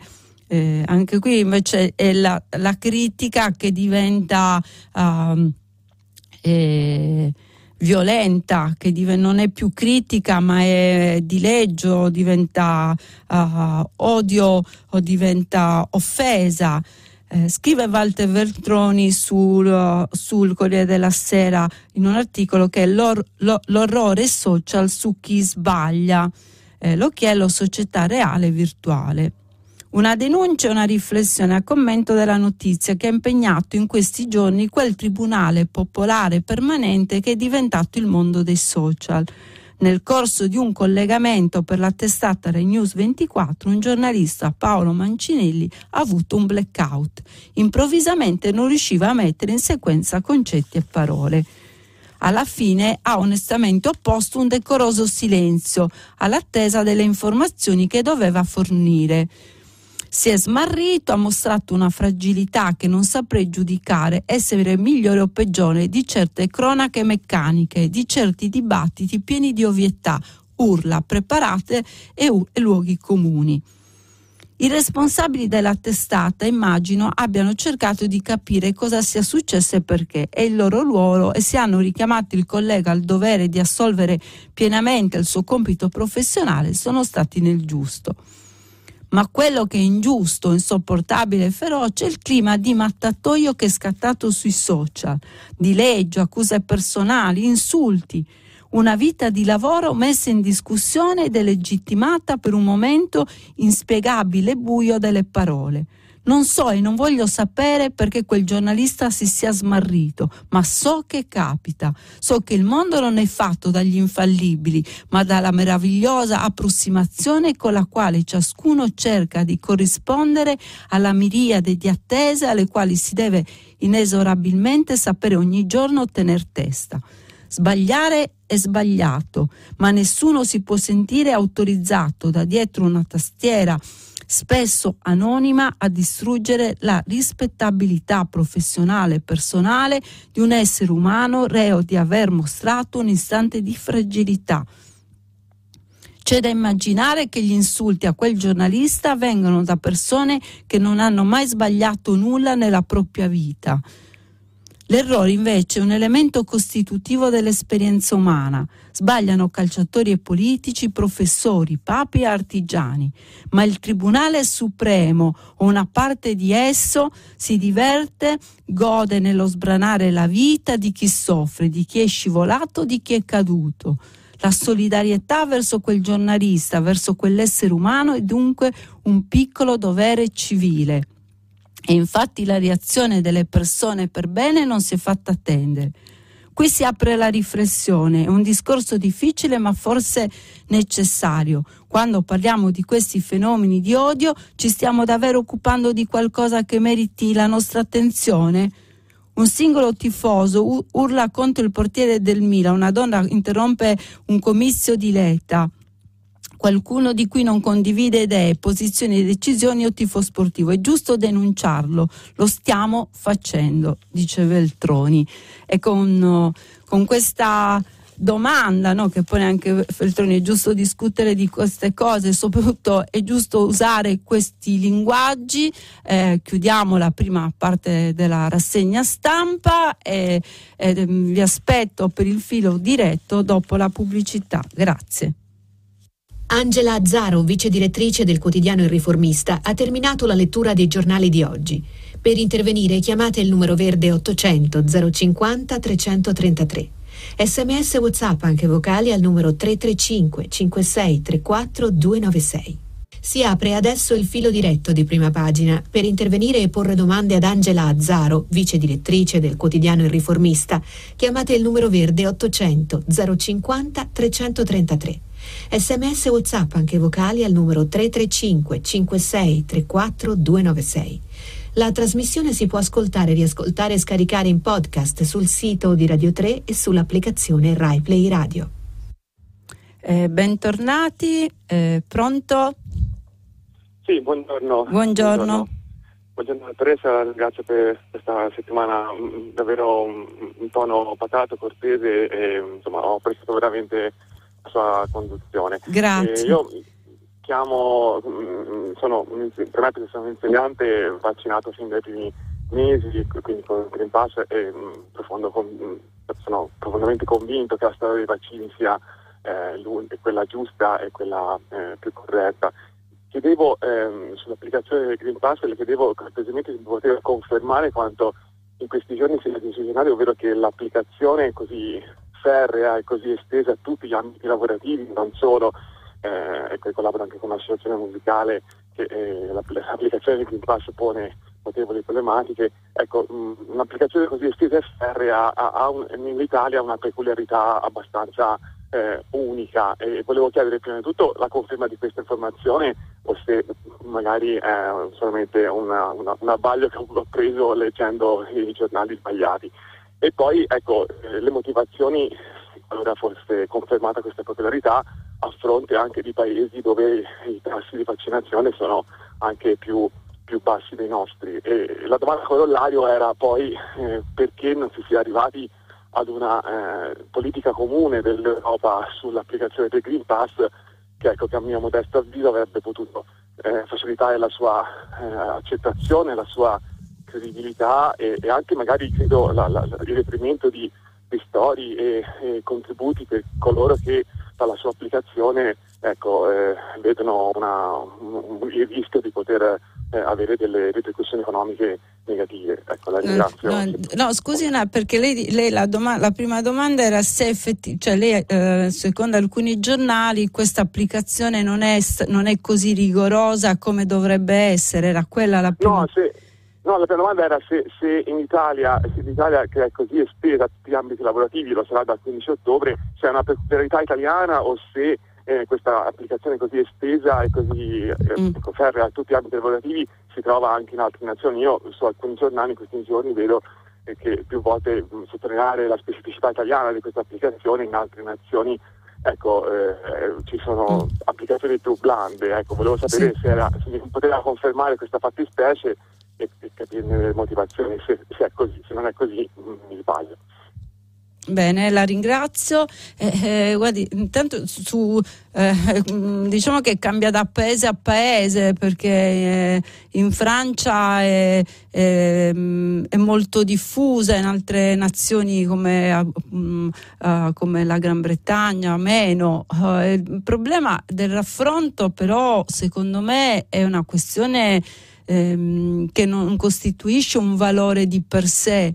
anche qui invece è la critica che diventa violenta, che non è più critica ma è dileggio, diventa odio o diventa offesa. Scrive Walter Veltroni sul Corriere della Sera in un articolo che è l'orrore social su chi sbaglia, l'occhiello società reale e virtuale. Una denuncia e una riflessione a commento della notizia che ha impegnato in questi giorni quel tribunale popolare permanente che è diventato il mondo dei social. Nel corso di un collegamento per la testata Rai News 24, un giornalista, Paolo Mancinelli, ha avuto un blackout. Improvvisamente non riusciva a mettere in sequenza concetti e parole. Alla fine ha onestamente opposto un decoroso silenzio all'attesa delle informazioni che doveva fornire. Si è smarrito, ha mostrato una fragilità che non saprei giudicare, essere migliore o peggiore di certe cronache meccaniche, di certi dibattiti pieni di ovvietà, urla preparate e luoghi comuni. I responsabili della testata, immagino, abbiano cercato di capire cosa sia successo e perché, è il loro ruolo, e se hanno richiamato il collega al dovere di assolvere pienamente il suo compito professionale, sono stati nel giusto. Ma quello che è ingiusto, insopportabile e feroce è il clima di mattatoio che è scattato sui social. Dileggio, accuse personali, insulti. Una vita di lavoro messa in discussione ed è legittimata per un momento inspiegabile e buio delle parole. Non so e non voglio sapere perché quel giornalista si sia smarrito, ma so che capita. So che il mondo non è fatto dagli infallibili, ma dalla meravigliosa approssimazione con la quale ciascuno cerca di corrispondere alla miriade di attese alle quali si deve inesorabilmente sapere ogni giorno tener testa. Sbagliare è sbagliato, ma nessuno si può sentire autorizzato da dietro una tastiera spesso anonima a distruggere la rispettabilità professionale e personale di un essere umano reo di aver mostrato un istante di fragilità. C'è da immaginare che gli insulti a quel giornalista vengano da persone che non hanno mai sbagliato nulla nella propria vita. L'errore invece è un elemento costitutivo dell'esperienza umana. Sbagliano calciatori e politici, professori, papi e artigiani, ma il Tribunale Supremo o una parte di esso si diverte, gode nello sbranare la vita di chi soffre, di chi è scivolato, di chi è caduto. La solidarietà verso quel giornalista, verso quell'essere umano è dunque un piccolo dovere civile. E infatti la reazione delle persone per bene non si è fatta attendere. Qui si apre la riflessione, è un discorso difficile ma forse necessario. Quando parliamo di questi fenomeni di odio, ci stiamo davvero occupando di qualcosa che meriti la nostra attenzione? Un singolo tifoso urla contro il portiere del Milan, una donna interrompe un comizio di Letta. Qualcuno di cui non condivide idee, posizioni, decisioni o tifo sportivo. È giusto denunciarlo, lo stiamo facendo, dice Veltroni. E con questa domanda, no, che pone anche Veltroni, è giusto discutere di queste cose, soprattutto è giusto usare questi linguaggi. Chiudiamo la prima parte della rassegna stampa e vi aspetto per il filo diretto dopo la pubblicità. Grazie. Angela Azzaro, vice direttrice del quotidiano Il Riformista, ha terminato la lettura dei giornali di oggi. Per intervenire chiamate il numero verde 800 050 333. SMS WhatsApp anche vocali al numero 335 56 34 296. Si apre adesso il filo diretto di Prima Pagina. Per intervenire e porre domande ad Angela Azzaro, vice direttrice del quotidiano Il Riformista, chiamate il numero verde 800 050 333. SMS WhatsApp anche vocali al numero 335 56 34 296. La trasmissione si può ascoltare, riascoltare e scaricare in podcast sul sito di Radio 3 e sull'applicazione Rai Play Radio. Bentornati, pronto? Sì, buongiorno. Buongiorno. Buongiorno Teresa, grazie per questa settimana, davvero un tono pacato, cortese e insomma ho apprezzato veramente la sua conduzione. Grazie. Io per me perché sono un insegnante vaccinato fin dai primi mesi, quindi con il Green Pass e sono profondamente convinto che la storia dei vaccini sia quella giusta e quella più corretta. Chiedevo sull'applicazione del Green Pass, le chiedevo cortesemente se poteva confermare quanto in questi giorni si è decisionato, ovvero che l'applicazione è così ferrea e così estesa a tutti gli ambiti lavorativi, non solo, e collabora anche con l'associazione musicale, che l'applicazione del Green Pass pone notevoli problematiche. Ecco, un'applicazione così estesa e ferrea nell'Italia una peculiarità abbastanza unica, e volevo chiedere prima di tutto la conferma di questa informazione o se magari è solamente un abbaglio che ho preso leggendo i giornali sbagliati, e poi ecco le motivazioni qualora fosse confermata questa popolarità a fronte anche di paesi dove i tassi di vaccinazione sono anche più bassi dei nostri. E la domanda corollario era poi perché non si sia arrivati ad una politica comune dell'Europa sull'applicazione del Green Pass, che ecco che a mio modesto avviso avrebbe potuto facilitare la sua accettazione, la sua credibilità e anche magari credo il reperimento di storie e contributi per coloro che dalla sua applicazione vedono il rischio di poter avere delle ripercussioni economiche negative. Ecco, la ringrazio. No, scusi, perché lei la prima domanda era se secondo alcuni giornali questa applicazione non è così rigorosa come dovrebbe essere, era quella la prima. No, la domanda era se in Italia, che è così estesa a tutti gli ambiti lavorativi, lo sarà dal 15 ottobre, c'è una peculiarità italiana o se questa applicazione così estesa e così ferrea a tutti gli ambiti lavorativi si trova anche in altre nazioni. Io su alcuni giornali in questi giorni vedo che più volte sottolineare la specificità italiana di questa applicazione, in altre nazioni ci sono applicazioni più blande. Ecco, volevo sapere se mi poteva confermare questa fattispecie e capirne le motivazioni, se è così, se non è così mi sbaglio. Bene, la ringrazio. Guardi, intanto diciamo che cambia da paese a paese, perché in Francia è molto diffusa, in altre nazioni come la Gran Bretagna meno. Il problema del raffronto però secondo me è una questione che non costituisce un valore di per sé.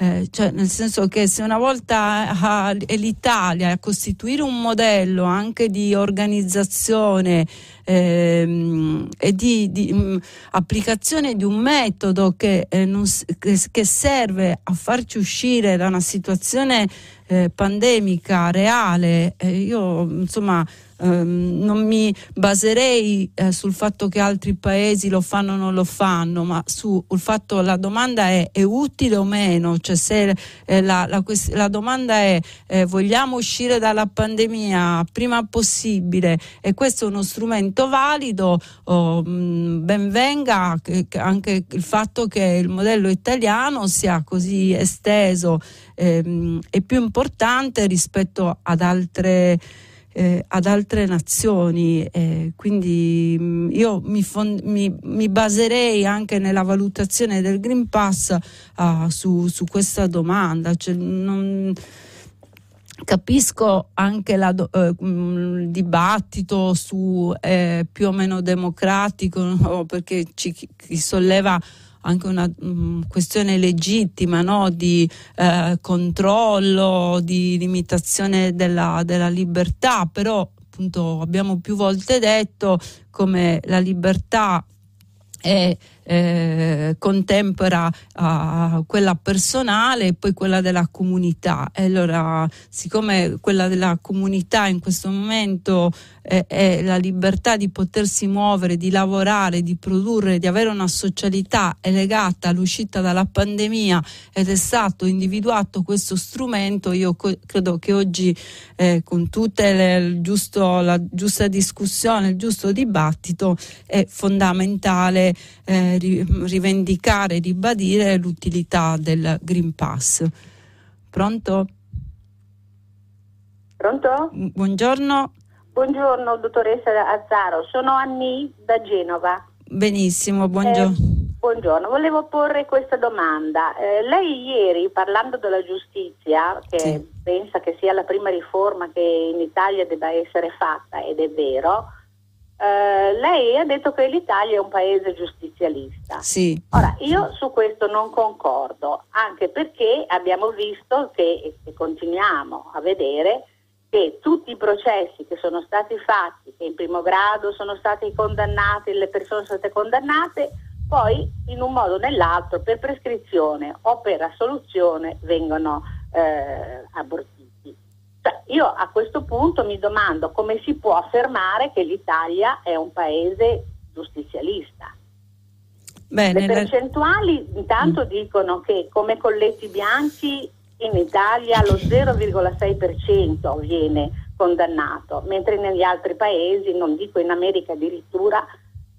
Cioè, nel senso che se una volta è l'Italia a costituire un modello anche di organizzazione e di applicazione di un metodo che serve a farci uscire da una situazione pandemica reale, io insomma non mi baserei sul fatto che altri paesi lo fanno o non lo fanno, ma sul fatto, la domanda è utile o meno, cioè se la domanda è vogliamo uscire dalla pandemia prima possibile e questo è uno strumento valido, ben venga anche il fatto che il modello italiano sia così esteso e più importante rispetto ad altre nazioni, quindi io mi baserei anche nella valutazione del Green Pass su questa domanda. Cioè, non capisco anche il dibattito su più o meno democratico, no? Perché chi solleva anche una questione legittima, no? Di controllo, di limitazione della libertà, però appunto abbiamo più volte detto come la libertà è contempera quella personale e poi quella della comunità. E allora, siccome quella della comunità in questo momento è la libertà di potersi muovere, di lavorare, di produrre, di avere una socialità, è legata all'uscita dalla pandemia ed è stato individuato questo strumento, io credo che oggi con tutte la giusta discussione, il giusto dibattito, è fondamentale rivendicare, ribadire l'utilità del Green Pass. Pronto? Pronto? Buongiorno. Buongiorno dottoressa Azzaro, sono Anni da Genova. Benissimo, buongiorno. Buongiorno, volevo porre questa domanda. Lei ieri, parlando della giustizia, che sì, pensa che sia la prima riforma che in Italia debba essere fatta, ed è vero, lei ha detto che l'Italia è un paese giustizialista. Sì. Ora, io su questo non concordo, anche perché abbiamo visto e continuiamo a vedere che tutti i processi che sono stati fatti, che in primo grado sono stati condannati, le persone sono state condannate, poi in un modo o nell'altro per prescrizione o per assoluzione vengono abortiti. Cioè, io a questo punto mi domando come si può affermare che l'Italia è un paese giustizialista. Bene, le percentuali intanto dicono che come colletti bianchi in Italia lo 0,6% viene condannato, mentre negli altri paesi, non dico in America addirittura,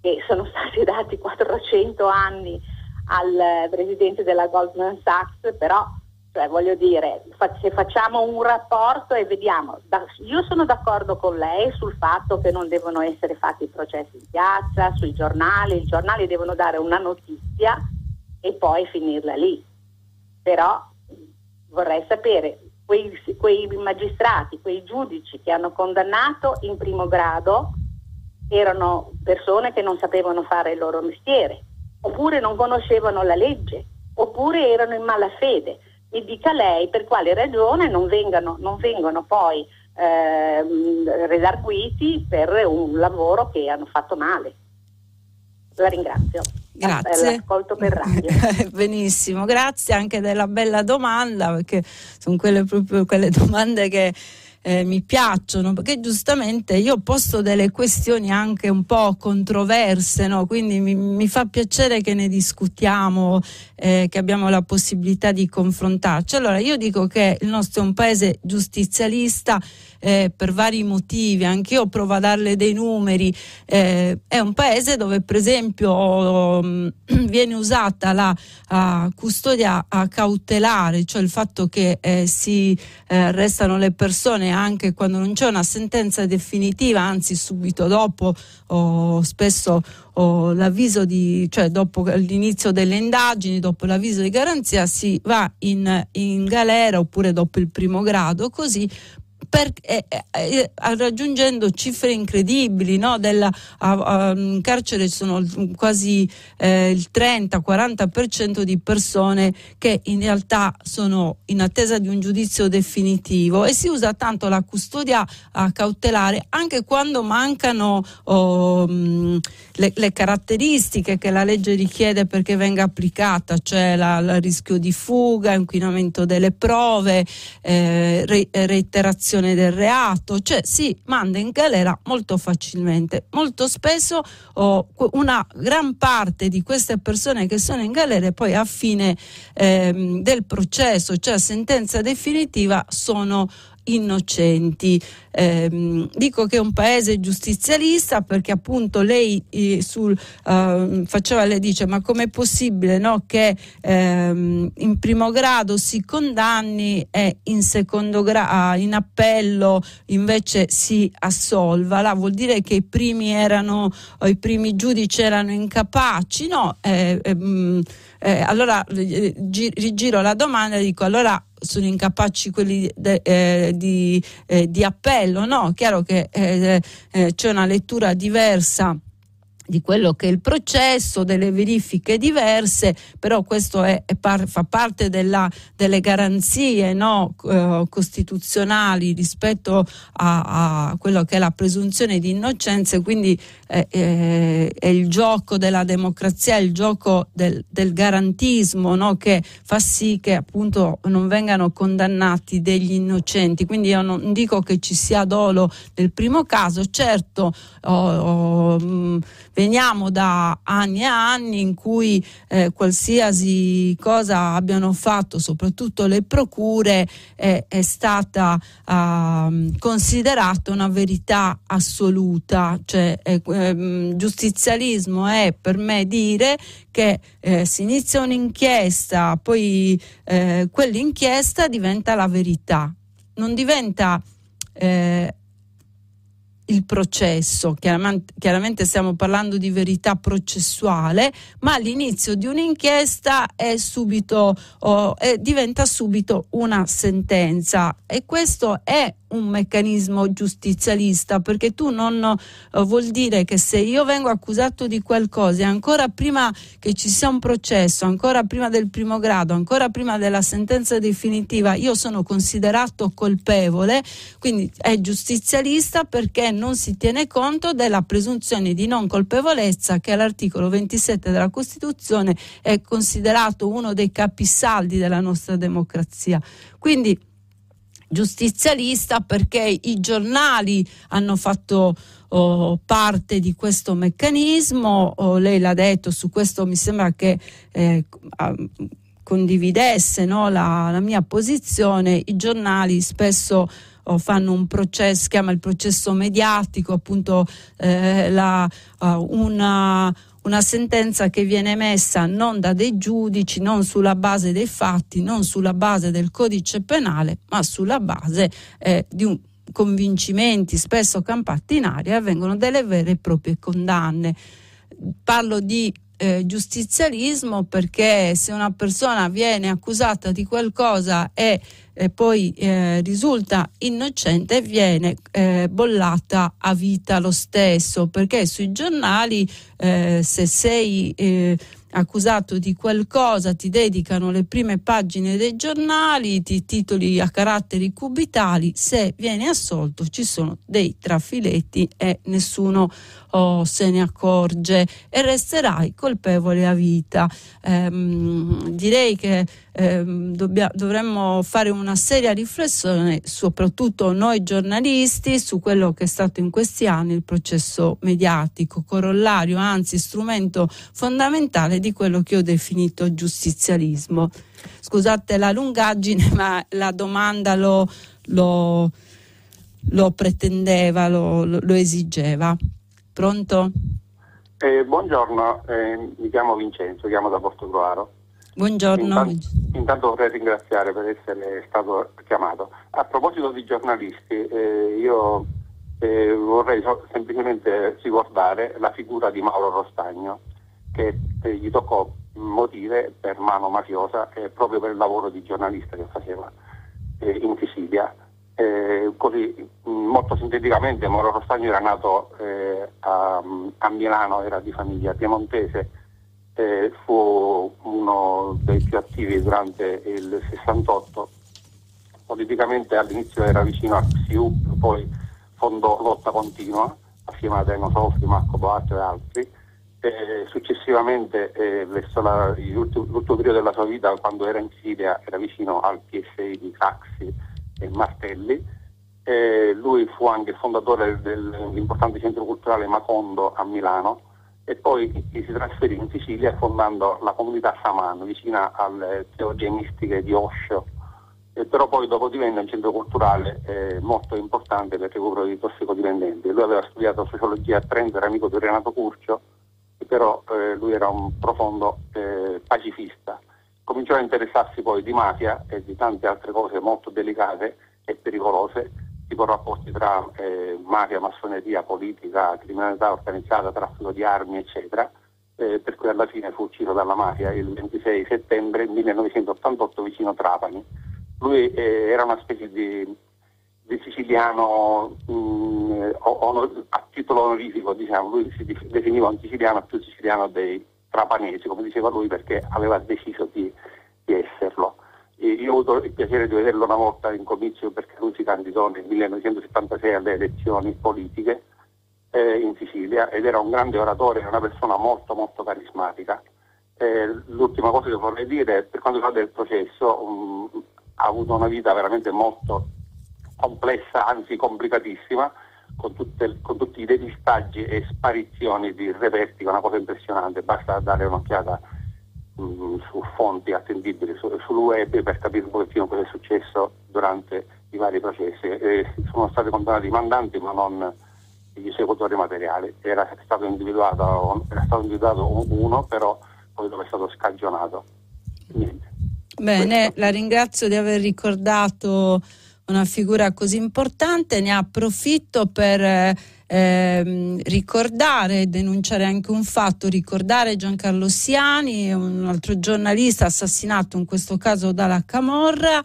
che sono stati dati 400 anni al presidente della Goldman Sachs, però cioè, voglio dire, se facciamo un rapporto e vediamo, io sono d'accordo con lei sul fatto che non devono essere fatti processi in piazza, sui giornali, i giornali devono dare una notizia e poi finirla lì, però vorrei sapere quei magistrati, quei giudici che hanno condannato in primo grado erano persone che non sapevano fare il loro mestiere, oppure non conoscevano la legge, oppure erano in malafede. Mi dica lei per quale ragione non vengono poi redarguiti per un lavoro che hanno fatto male. La ringrazio. Grazie. L'ascolto per radio. Benissimo, grazie anche della bella domanda, perché sono quelle proprio quelle domande che mi piacciono, perché giustamente io posto delle questioni anche un po' controverse, no? Quindi mi fa piacere che ne discutiamo, che abbiamo la possibilità di confrontarci. Allora io dico che il nostro è un paese giustizialista per vari motivi, anch'io provo a darle dei numeri. È un paese dove per esempio viene usata la custodia cautelare, cioè il fatto che si arrestano le persone anche quando non c'è una sentenza definitiva, anzi subito dopo o spesso l'avviso cioè dopo l'inizio delle indagini, dopo l'avviso di garanzia si va in galera oppure dopo il primo grado, così raggiungendo cifre incredibili, no? In carcere sono quasi il 30-40% di persone che in realtà sono in attesa di un giudizio definitivo, e si usa tanto la custodia cautelare anche quando mancano le caratteristiche che la legge richiede perché venga applicata, cioè il rischio di fuga, inquinamento delle prove, reiterazione del reato, cioè si manda in galera molto facilmente. Molto spesso una gran parte di queste persone che sono in galera poi a fine del processo, cioè sentenza definitiva, sono innocenti. Dico che è un paese giustizialista perché appunto lei le dice ma com'è possibile, no, che in primo grado si condanni e in secondo grado, in appello invece si assolva. Vuol dire che i primi giudici erano incapaci, no? Allora rigiro la domanda e dico allora sono incapaci quelli di appello? No, chiaro che c'è una lettura diversa di quello che è il processo, delle verifiche diverse, però questo fa parte delle garanzie costituzionali rispetto a quello che è la presunzione di innocenza, e quindi è il gioco della democrazia, è il gioco del garantismo, che fa sì che appunto non vengano condannati degli innocenti. Quindi io non dico che ci sia dolo nel primo caso, certo. Veniamo da anni e anni in cui qualsiasi cosa abbiano fatto, soprattutto le procure, è stata considerata una verità assoluta. Cioè, giustizialismo è per me dire che si inizia un'inchiesta, poi quell'inchiesta diventa la verità, non diventa il processo. Chiaramente stiamo parlando di verità processuale, ma all'inizio di un'inchiesta è subito diventa subito una sentenza, e questo è un meccanismo giustizialista, perché tu non vuol dire che se io vengo accusato di qualcosa, ancora prima che ci sia un processo, ancora prima del primo grado, ancora prima della sentenza definitiva, io sono considerato colpevole. Quindi è giustizialista perché non si tiene conto della presunzione di non colpevolezza, che all'articolo 27 della Costituzione è considerato uno dei capisaldi della nostra democrazia. Quindi giustizialista perché i giornali hanno fatto parte di questo meccanismo. Lei l'ha detto, su questo mi sembra che condividesse la mia posizione. I giornali spesso fanno un processo, si chiama il processo mediatico, appunto una sentenza che viene emessa non da dei giudici, non sulla base dei fatti, non sulla base del codice penale, ma sulla base di convincimenti spesso campati in aria, e vengono delle vere e proprie condanne. Parlo di giustizialismo perché se una persona viene accusata di qualcosa e poi risulta innocente, viene bollata a vita lo stesso, perché sui giornali se sei accusato di qualcosa ti dedicano le prime pagine dei giornali, ti titoli a caratteri cubitali. Se viene assolto ci sono dei trafiletti e nessuno se ne accorge, e resterai colpevole a vita. Direi che dovremmo fare una seria riflessione, soprattutto noi giornalisti, su quello che è stato in questi anni il processo mediatico, corollario, anzi strumento fondamentale di quello che ho definito giustizialismo. Scusate la lungaggine, ma la domanda lo pretendeva, lo esigeva. Pronto? Buongiorno, mi chiamo Vincenzo, chiamo da Portogruaro. Buongiorno. Intanto vorrei ringraziare per essere stato chiamato. A proposito di giornalisti, io vorrei semplicemente ricordare la figura di Mauro Rostagno, che gli toccò morire per mano mafiosa proprio per il lavoro di giornalista che faceva in Sicilia. Così molto sinteticamente, Mauro Rostagno era nato a Milano, era di famiglia piemontese. Fu uno dei più attivi durante il 68, politicamente all'inizio era vicino al PSIU, poi fondò Lotta Continua assieme a Deno Sofri, Marco Bascetta e altri. Successivamente verso l'ultimo periodo della sua vita, quando era in Sicilia, era vicino al PSI di Craxi e Martelli. Lui fu anche fondatore dell'importante centro culturale Macondo a Milano, e poi si trasferì in Sicilia fondando la comunità Saman vicina alle teorie mistiche di Osho, però poi dopo divenne un centro culturale molto importante per il recupero di tossicodipendenti. Lui aveva studiato sociologia a Trento, era amico di Renato Curcio, però lui era un profondo pacifista. Cominciò a interessarsi poi di mafia e di tante altre cose molto delicate e pericolose, tipo rapporti tra mafia, massoneria, politica, criminalità organizzata, traffico di armi, eccetera, per cui alla fine fu ucciso dalla mafia il 26 settembre 1988 vicino Trapani. Lui era una specie di siciliano a titolo onorifico, diciamo, lui si definiva un siciliano più siciliano dei trapanesi, come diceva lui, perché aveva deciso di esserlo. E io ho avuto il piacere di vederlo una volta in comizio, perché lui si candidò nel 1976 alle elezioni politiche in Sicilia, ed era un grande oratore, una persona molto molto carismatica. L'ultima cosa che vorrei dire, per quanto riguarda il processo, ha avuto una vita veramente molto complessa, anzi complicatissima, con tutti i depistaggi e sparizioni di reperti, una cosa impressionante. Basta dare un'occhiata su fonti attendibili sul web per capire un pochettino cosa è successo durante i vari processi. Sono stati condannati i mandanti, ma non gli esecutori materiali. Era stato individuato uno, però poi è stato scagionato. Niente. Bene, la ringrazio di aver ricordato una figura così importante. Ne approfitto per ricordare e denunciare anche un fatto, ricordare Giancarlo Siani, un altro giornalista assassinato in questo caso dalla Camorra,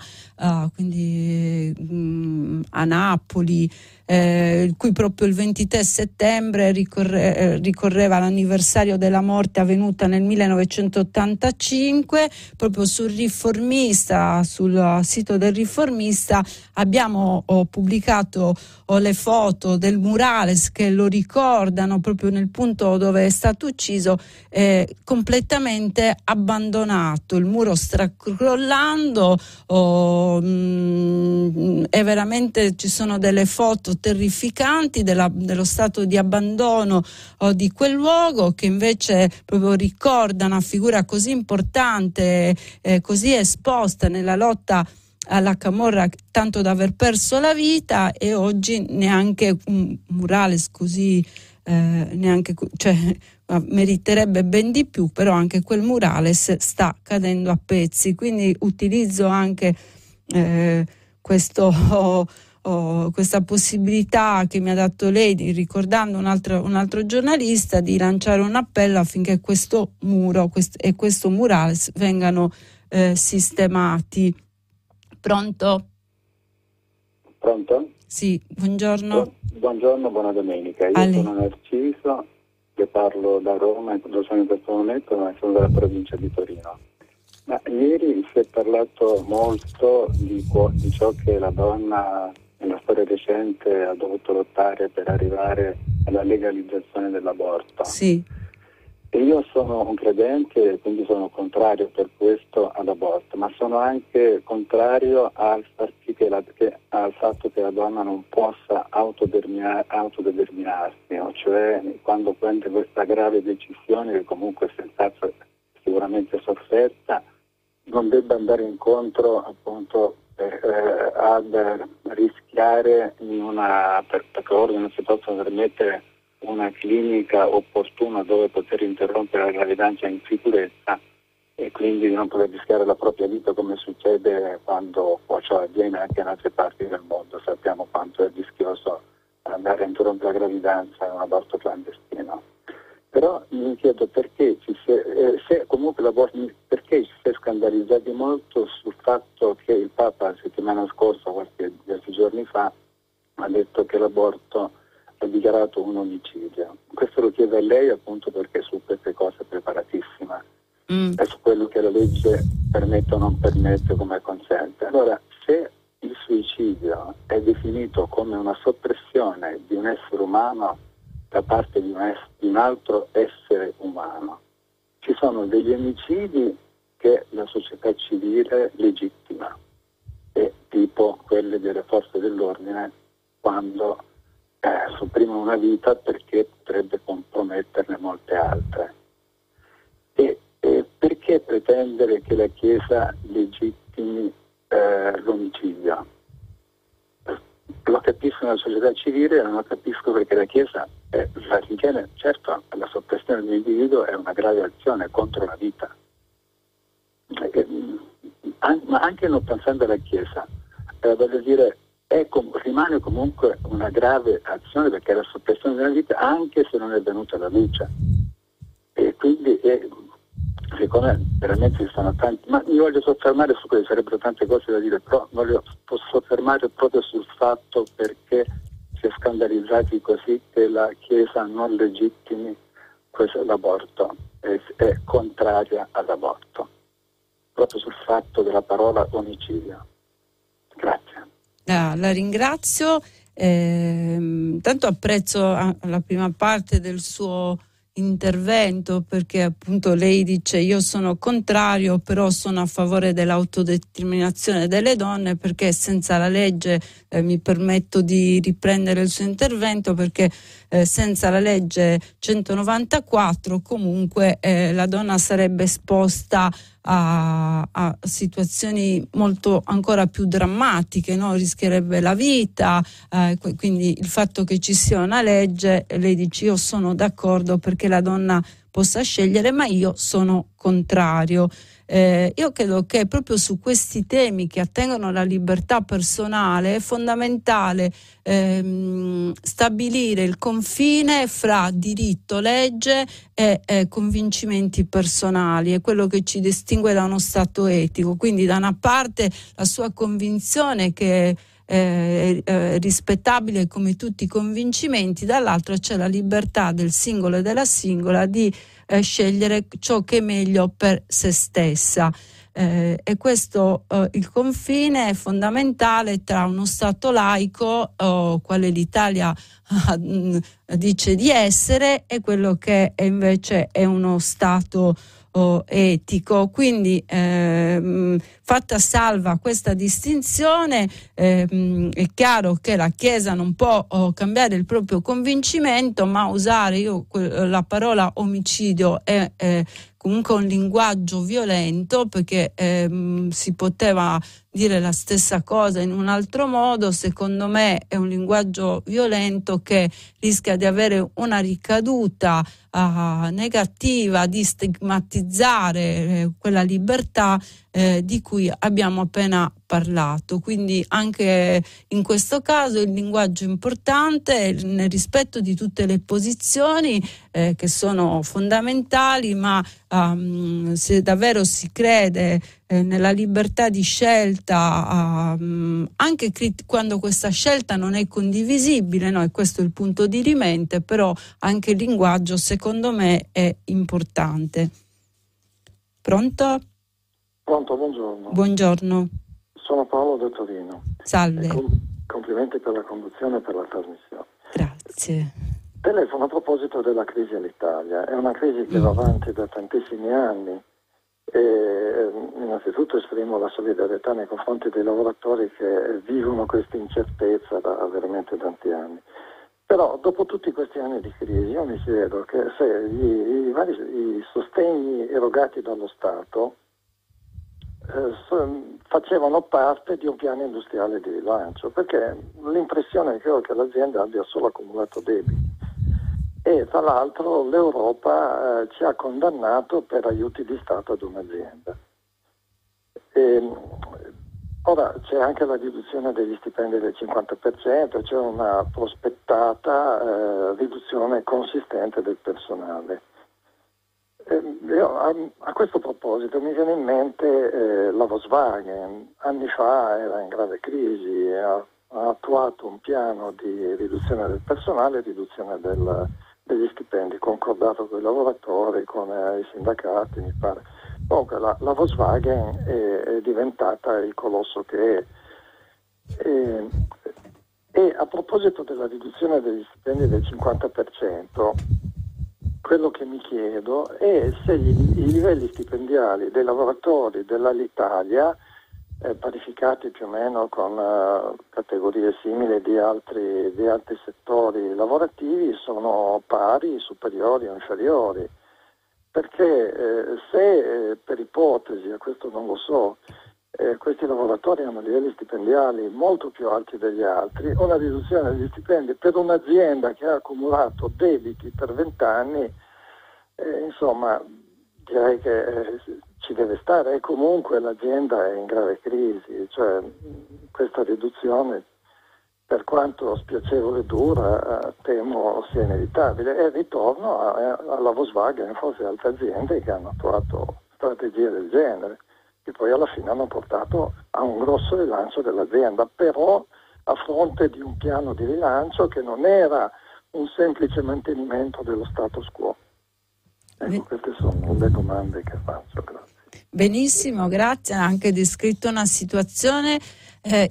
quindi a Napoli, il cui proprio il 23 settembre ricorreva l'anniversario della morte avvenuta nel 1985. Proprio sul Riformista, sul sito del Riformista, abbiamo pubblicato le foto del murales che lo ricordano proprio nel punto dove è stato ucciso, completamente abbandonato, il muro sta crollando, è veramente, ci sono delle foto terrificanti dello stato di abbandono di quel luogo, che invece proprio ricorda una figura così importante, così esposta nella lotta alla Camorra, tanto da aver perso la vita, e oggi neanche un murales così, meriterebbe ben di più, però anche quel murales sta cadendo a pezzi. Quindi utilizzo anche questa possibilità che mi ha dato lei, ricordando un altro giornalista, di lanciare un appello affinché questo muro e questo murales vengano sistemati. Pronto? Pronto? Sì, buongiorno. Buongiorno, buona domenica. Io sono Narciso, che parlo da Roma, lo sono in questo momento, ma sono dalla provincia di Torino. Ma ieri si è parlato molto di ciò che la donna nella storia recente ha dovuto lottare per arrivare alla legalizzazione dell'aborto. Sì. E io sono un credente, quindi sono contrario per questo all'aborto, ma sono anche contrario al fatto che la donna non possa autodeterminarsi, cioè quando prende questa grave decisione, che comunque senz'altro sicuramente sofferta, non debba andare incontro appunto ad rischiare perché ora non si possono permettere una clinica opportuna dove poter interrompere la gravidanza in sicurezza, e quindi non poter rischiare la propria vita, come succede quando ciò avviene anche in altre parti del mondo. Sappiamo quanto è rischioso andare a interrompere la gravidanza in un aborto clandestino. Però mi chiedo perché perché ci si è scandalizzati molto sul fatto che il Papa settimana scorsa, diversi giorni fa, ha detto che l'aborto è dichiarato un omicidio. Questo lo chiedo a lei, appunto, perché su queste cose è preparatissima, è su quello che la legge permette o non permette, come consente. Allora, se il suicidio è definito come una soppressione di un essere umano da parte di un altro essere umano, ci sono degli omicidi che la società civile legittima, e tipo quelli delle forze dell'ordine, quando sopprimono una vita perché potrebbe comprometterne molte altre. E perché pretendere che la Chiesa legittimi l'omicidio? Lo capisco nella società civile, non lo capisco perché la Chiesa la ritiene. Certo, la soppressione dell'individuo è una grave azione contro la vita, ma anche non pensando alla Chiesa, voglio dire, rimane comunque una grave azione, perché è la soppressione della vita anche se non è venuta alla luce. E quindi siccome veramente ci sono tanti, ma mi voglio soffermare su quelle, sarebbero tante cose da dire, però voglio soffermare proprio sul fatto perché si è scandalizzati così che la Chiesa non legittimi l'aborto, è contraria all'aborto, proprio sul fatto della parola omicidio. Grazie. La ringrazio, tanto apprezzo la prima parte del suo intervento, perché appunto lei dice: io sono contrario, però sono a favore dell'autodeterminazione delle donne, perché senza la legge, mi permetto di riprendere il suo intervento, perché senza la legge 194 comunque la donna sarebbe esposta a situazioni molto ancora più drammatiche, no? Rischierebbe la vita, quindi il fatto che ci sia una legge, lei dice io sono d'accordo perché la donna possa scegliere, ma io sono contrario. Io credo che proprio su questi temi che attengono alla libertà personale è fondamentale stabilire il confine fra diritto, legge e convincimenti personali. È quello che ci distingue da uno stato etico. Quindi da una parte la sua convinzione che è rispettabile come tutti i convincimenti, dall'altra c'è la libertà del singolo e della singola di scegliere ciò che è meglio per se stessa, e questo il confine è fondamentale tra uno stato laico, quale l'Italia dice di essere, e quello che è invece è uno stato etico. Quindi fatta salva questa distinzione, è chiaro che la Chiesa non può cambiare il proprio convincimento, ma usare la parola omicidio è comunque un linguaggio violento, perché si poteva dire la stessa cosa in un altro modo. Secondo me è un linguaggio violento che rischia di avere una ricaduta negativa, di stigmatizzare quella libertà di cui abbiamo appena parlato. Quindi anche in questo caso il linguaggio è importante, nel rispetto di tutte le posizioni che sono fondamentali, ma se davvero si crede nella libertà di scelta, anche quando questa scelta non è condivisibile, no? E questo è il punto di rimente, però anche il linguaggio secondo me è importante. Pronto? Pronto, buongiorno. Buongiorno. Sono Paolo da Torino. Salve. Complimenti per la conduzione e per la trasmissione. Grazie. Telefono a proposito della crisi all'Italia. È una crisi che va avanti da tantissimi anni e innanzitutto esprimo la solidarietà nei confronti dei lavoratori che vivono questa incertezza da veramente tanti anni. Però dopo tutti questi anni di crisi io mi chiedo che se i vari sostegni erogati dallo Stato facevano parte di un piano industriale di rilancio, perché l'impressione che ho è che l'azienda abbia solo accumulato debiti, e tra l'altro l'Europa ci ha condannato per aiuti di Stato ad un'azienda. Ora c'è anche la riduzione degli stipendi del 50%, c'è una prospettata riduzione consistente del personale. A questo proposito mi viene in mente la Volkswagen. Anni fa era in grave crisi, ha attuato un piano di riduzione del personale e riduzione degli stipendi concordato con i lavoratori, con i sindacati, mi pare. Comunque la Volkswagen è diventata il colosso che è. E a proposito della riduzione degli stipendi del 50%, quello che mi chiedo è se i livelli stipendiali dei lavoratori dell'Alitalia, parificati più o meno con categorie simili di altri settori lavorativi, sono pari, superiori o inferiori. Perché se per ipotesi, e questo non lo so, questi lavoratori hanno livelli stipendiali molto più alti degli altri, una riduzione degli stipendi per un'azienda che ha accumulato debiti per 20 anni, insomma direi che ci deve stare, e comunque l'azienda è in grave crisi, cioè questa riduzione, per quanto spiacevole e dura, temo sia inevitabile. E ritorno alla Volkswagen e forse altre aziende che hanno attuato strategie del genere, che poi alla fine hanno portato a un grosso rilancio dell'azienda, però a fronte di un piano di rilancio che non era un semplice mantenimento dello status quo. Ecco, queste sono le domande che faccio. Grazie. Benissimo, grazie. Ha anche descritto una situazione.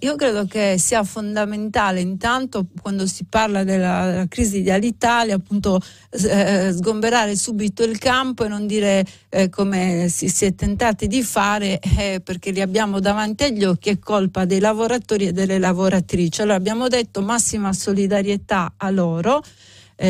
Io credo che sia fondamentale, intanto, quando si parla della crisi di Alitalia, appunto, sgomberare subito il campo e non dire come si è tentati di fare, perché li abbiamo davanti agli occhi, è colpa dei lavoratori e delle lavoratrici. Allora abbiamo detto massima solidarietà a loro. Sì,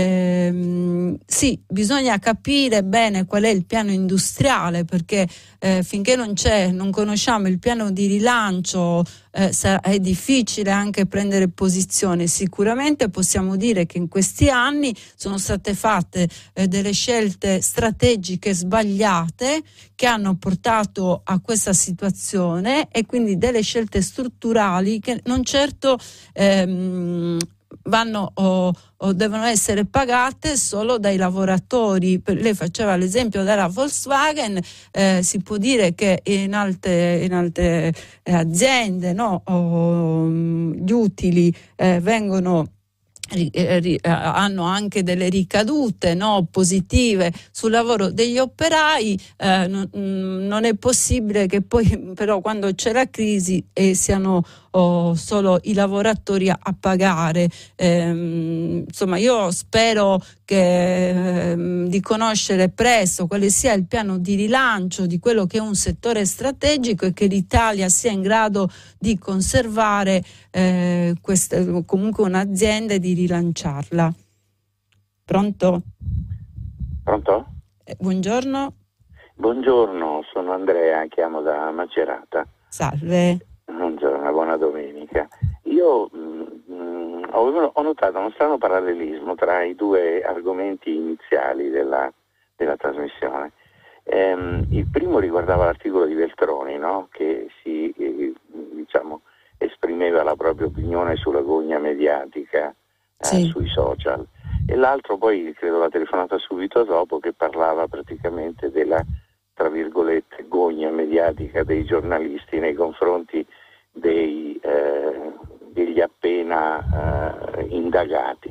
bisogna capire bene qual è il piano industriale, perché finché non conosciamo il piano di rilancio, è difficile anche prendere posizione. Sicuramente possiamo dire che in questi anni sono state fatte delle scelte strategiche sbagliate che hanno portato a questa situazione, e quindi delle scelte strutturali che non certo vanno o devono essere pagate solo dai lavoratori. Lei faceva l'esempio della Volkswagen, si può dire che in altre aziende, no, gli utili hanno anche delle ricadute, no, positive sul lavoro degli operai. Non è possibile che poi però, quando c'è la crisi, siano solo i lavoratori a pagare. Insomma, io spero che di conoscere presto quale sia il piano di rilancio di quello che è un settore strategico, e che l'Italia sia in grado di conservare comunque un'azienda e di rilanciarla. Pronto? Pronto? Buongiorno. Buongiorno, sono Andrea, chiamo da Macerata. Salve. Buongiorno, buona domenica. Io ho notato uno strano parallelismo tra i due argomenti iniziali della trasmissione. Il primo riguardava l'articolo di Veltroni, no? Che si esprimeva la propria opinione sulla gogna mediatica sui social, e l'altro poi, credo la telefonata subito dopo, che parlava praticamente della, tra virgolette, gogna mediatica dei giornalisti nei confronti degli appena indagati.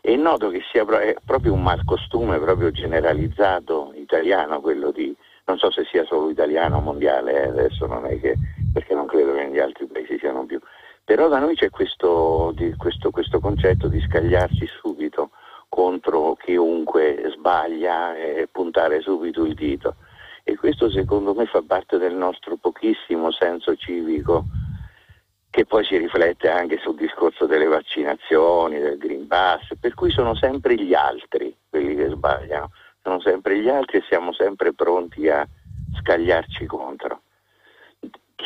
E noto che sia proprio un malcostume proprio generalizzato italiano, quello di, non so se sia solo italiano o mondiale, adesso non è che, perché non credo che negli altri paesi siano più, però da noi c'è questo concetto di scagliarci subito contro chiunque sbaglia e puntare subito il dito. E questo, secondo me, fa parte del nostro pochissimo senso civico, che poi si riflette anche sul discorso delle vaccinazioni, del Green Pass, per cui sono sempre gli altri quelli che sbagliano, sono sempre gli altri, e siamo sempre pronti a scagliarci contro.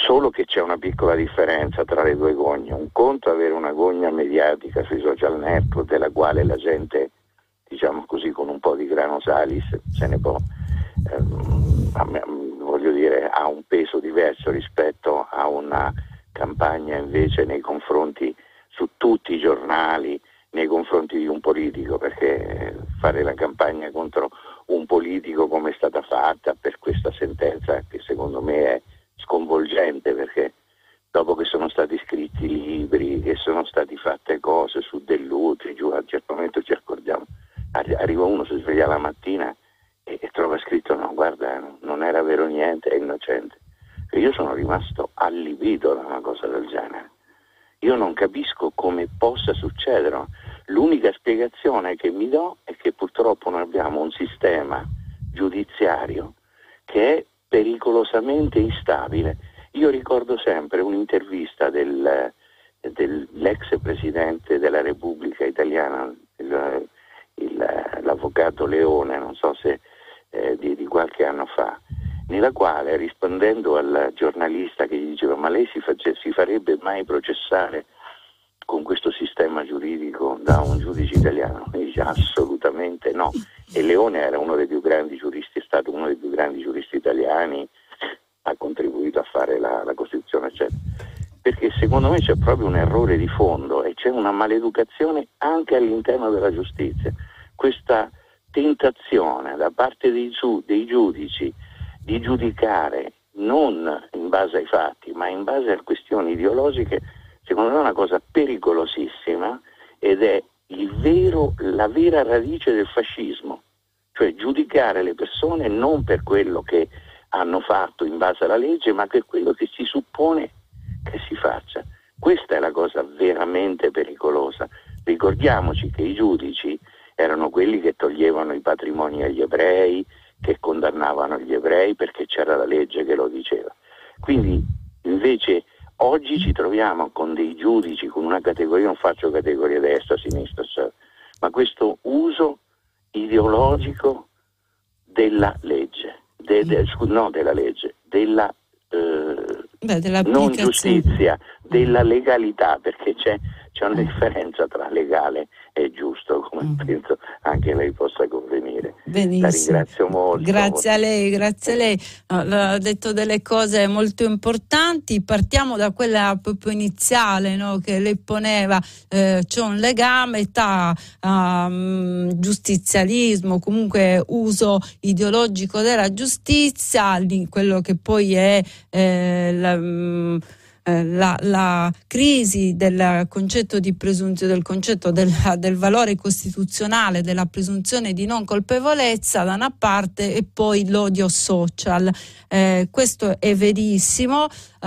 Solo che c'è una piccola differenza tra le due gogne. Un conto è avere una gogna mediatica sui social network, della quale la gente, diciamo così, con un po' di grano salis se ne può, voglio dire, ha un peso diverso rispetto a una campagna invece nei confronti, su tutti i giornali, nei confronti di un politico, perché fare la campagna contro un politico, come è stata fatta per questa sentenza, che secondo me è sconvolgente, perché dopo che sono stati scritti libri, che sono state fatte cose su Dell'Utri, giù, a un certo momento ci accorgiamo, arriva uno, si sveglia la mattina e trova scritto: no, guarda, non era vero niente, è innocente. E io sono rimasto allibito da una cosa del genere. Io non capisco come possa succedere. L'unica spiegazione che mi do è che purtroppo noi abbiamo un sistema giudiziario che è pericolosamente instabile. Io ricordo sempre un'intervista dell'ex presidente della Repubblica Italiana, l'avvocato Leone, non so se di qualche anno fa, nella quale, rispondendo al giornalista che gli diceva: ma lei si farebbe mai processare con questo sistema giuridico da un giudice italiano? E dice: assolutamente no. E Leone era uno dei più grandi giuristi, è stato uno dei più grandi giuristi italiani, ha contribuito a fare la Costituzione, eccetera. Perché secondo me c'è proprio un errore di fondo, e c'è una maleducazione anche all'interno della giustizia. Questa tentazione da parte dei giudici di giudicare non in base ai fatti, ma in base a questioni ideologiche, secondo me è una cosa pericolosissima ed è la vera radice del fascismo, cioè giudicare le persone non per quello che hanno fatto in base alla legge, ma per quello che si suppone che si faccia. Questa è la cosa veramente pericolosa. Ricordiamoci che i giudici erano quelli che toglievano i patrimoni agli ebrei, che condannavano gli ebrei perché c'era la legge che lo diceva. Quindi invece oggi ci troviamo con dei giudici, con una categoria, non faccio categoria destra, sinistra, ma questo uso ideologico della legge, della non giustizia, della legalità, perché c'è una differenza tra legale e giusto, come penso anche lei possa convenire. Benissimo. La ringrazio molto. Grazie a lei. Ha detto delle cose molto importanti. Partiamo da quella proprio iniziale, no? Che lei poneva, c'è un legame tra giustizialismo, comunque uso ideologico della giustizia, quello che poi è la crisi del concetto di presunzione, del concetto del valore costituzionale della presunzione di non colpevolezza da una parte, e poi l'odio social. Questo è verissimo.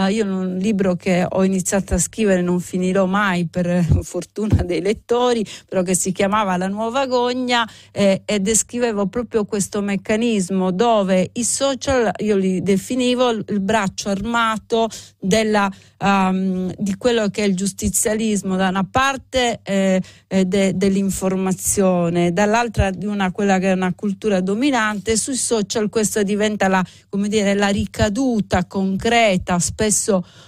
Io in un libro che ho iniziato a scrivere, non finirò mai per fortuna dei lettori, però, che si chiamava La nuova gogna, e descrivevo proprio questo meccanismo dove i social, io li definivo il braccio armato di quello che è il giustizialismo, da una parte dell'informazione, dall'altra di quella che è una cultura dominante. Sui social questa diventa la ricaduta concreta, spesso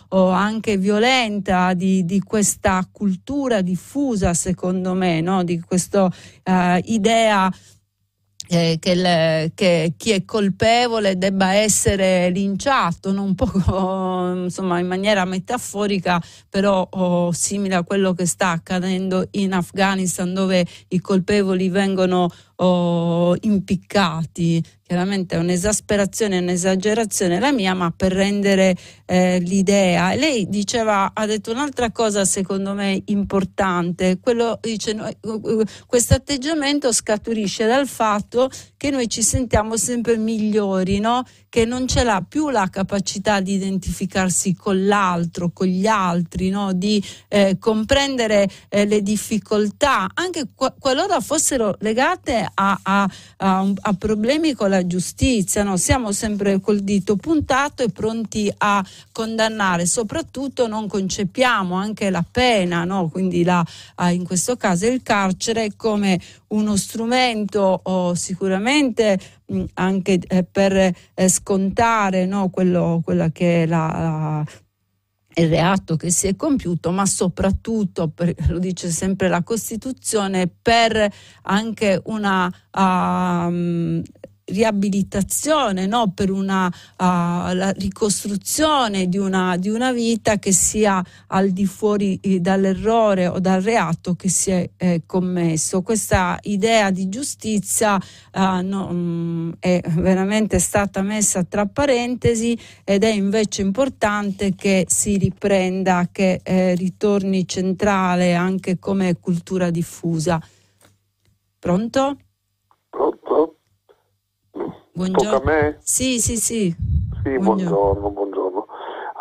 anche violenta, di questa cultura diffusa, secondo me, no? Di questa idea che chi è colpevole debba essere linciato, non poco, insomma, in maniera metaforica, però simile a quello che sta accadendo in Afghanistan, dove i colpevoli vengono impiccati. Chiaramente è un'esasperazione, un'esagerazione la mia, ma per rendere l'idea. Lei ha detto un'altra cosa secondo me importante. Questo atteggiamento scaturisce dal fatto che noi ci sentiamo sempre migliori, no? Che non ce l'ha più la capacità di identificarsi con l'altro, con gli altri, no? Di comprendere le difficoltà, anche qualora fossero legate a problemi con la giustizia, no? Siamo sempre col dito puntato e pronti a condannare, soprattutto non concepiamo anche la pena, no? Quindi in questo caso il carcere come uno strumento sicuramente anche per scontare, no? Quella che è il reato che si è compiuto, ma soprattutto, lo dice sempre la Costituzione, per anche una riabilitazione, no? Per una la ricostruzione di una vita che sia al di fuori dall'errore o dal reato che si è commesso. Questa idea di giustizia è veramente stata messa tra parentesi, ed è invece importante che si riprenda, che ritorni centrale anche come cultura diffusa. Pronto? Pronto? Buongiorno. Tocca a me? Sì. Sì, buongiorno.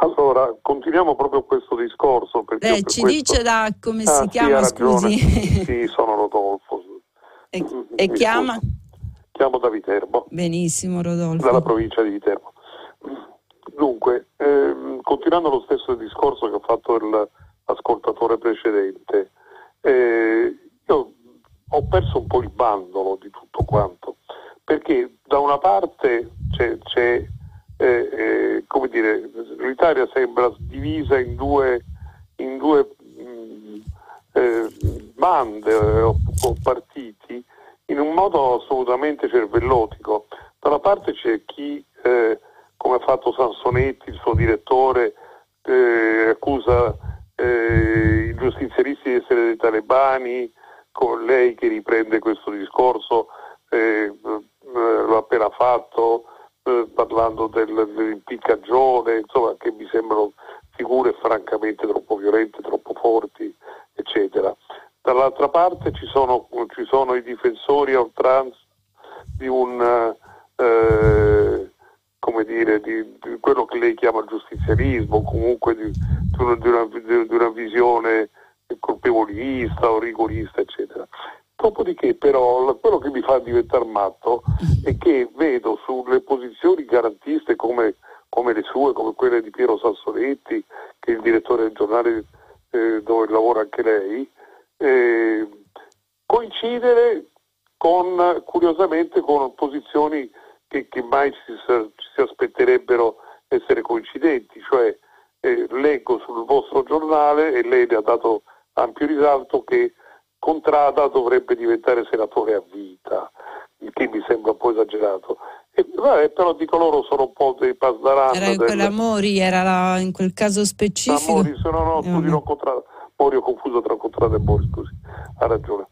Allora, continuiamo proprio questo discorso. Perché ci questo... dice da come si chiama, sì, scusi. Sì, sono Rodolfo. E chiama? Scusa. Chiamo da Viterbo. Benissimo, Rodolfo. Dalla provincia di Viterbo. Dunque, continuando lo stesso discorso che ha fatto l'ascoltatore precedente, io ho perso un po' il bandolo di tutto quanto. Perché da una parte c'è come dire, l'Italia sembra divisa in due bande o partiti in un modo assolutamente cervellotico. Da una parte c'è chi, come ha fatto Sansonetti, il suo direttore, accusa i giustizialisti di essere dei talebani, con lei che riprende questo discorso, l'ho appena fatto, parlando dell'impiccagione, insomma, che mi sembrano figure francamente troppo violente, troppo forti, eccetera. Dall'altra parte ci sono i difensori a oltranza di un di quello che lei chiama giustizialismo, comunque di una visione colpevolista o rigorista, eccetera. Dopodiché però quello che mi fa diventare matto è che vedo sulle posizioni garantiste come le sue, come quelle di Piero Sassonetti, che è il direttore del giornale dove lavora anche lei, coincidere curiosamente con posizioni che mai ci si aspetterebbero essere coincidenti, cioè leggo sul vostro giornale, e lei ne ha dato ampio risalto, che Contrada dovrebbe diventare senatore a vita, il che mi sembra un po' esagerato. Però dico, loro sono un po' dei pasdaran. In quel caso specifico. Mori, se no, scusi, non Contrada. Mori, ho confuso tra Contrada e Mori, scusi, ha ragione.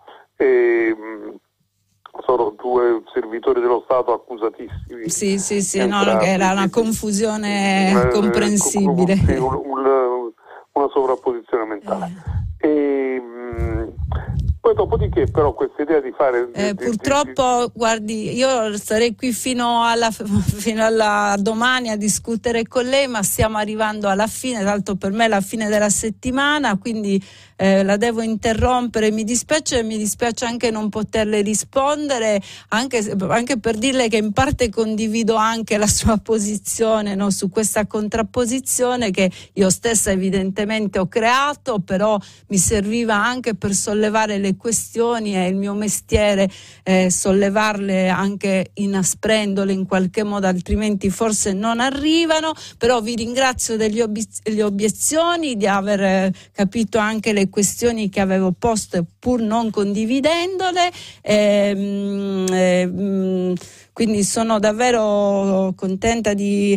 Sono due servitori dello Stato accusatissimi. Sì, era una confusione comprensibile. Una sovrapposizione mentale. Poi dopodiché però questa idea di fare... purtroppo, guardi, io sarei qui fino alla domani a discutere con lei, ma stiamo arrivando alla fine, tanto per me è la fine della settimana, quindi la devo interrompere, mi dispiace anche non poterle rispondere, anche per dirle che in parte condivido anche la sua posizione, no, su questa contrapposizione che io stessa evidentemente ho creato, però mi serviva anche per sollevare le questioni, è il mio mestiere sollevarle anche inasprendole in qualche modo, altrimenti forse non arrivano. Però vi ringrazio delle obiezioni, di aver capito anche le questioni che avevo posto pur non condividendole, quindi sono davvero contenta di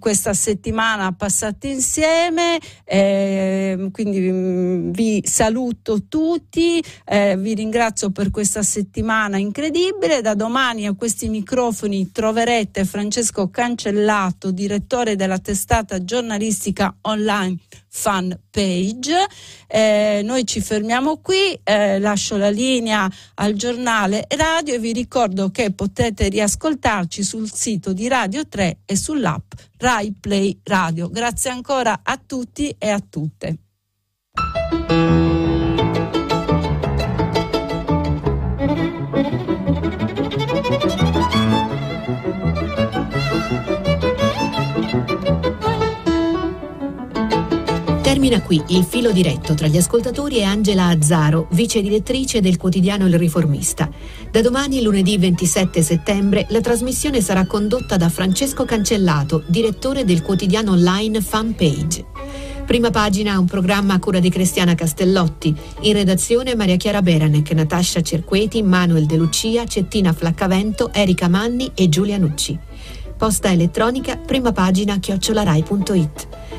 questa settimana passata insieme, quindi vi saluto tutti, vi ringrazio per questa settimana incredibile. Da domani a questi microfoni troverete Francesco Cancellato, direttore della testata giornalistica online Fan Page. Noi ci fermiamo qui, lascio la linea al giornale radio e vi ricordo che potete riascoltarci sul sito di Radio 3 e sull'app Rai Play Radio. Grazie ancora a tutti e a tutte. Termina qui il filo diretto tra gli ascoltatori e Angela Azzaro, vice direttrice del quotidiano Il Riformista. Da domani, lunedì 27 settembre, la trasmissione sarà condotta da Francesco Cancellato, direttore del quotidiano online Fan Page. Prima pagina, un programma a cura di Cristiana Castellotti, in redazione Maria Chiara Beranec, Natascia Cerqueti, Manuel De Lucia, Cettina Flaccavento, Erika Manni e Giulia Nucci. Posta elettronica primapagina@rai.it.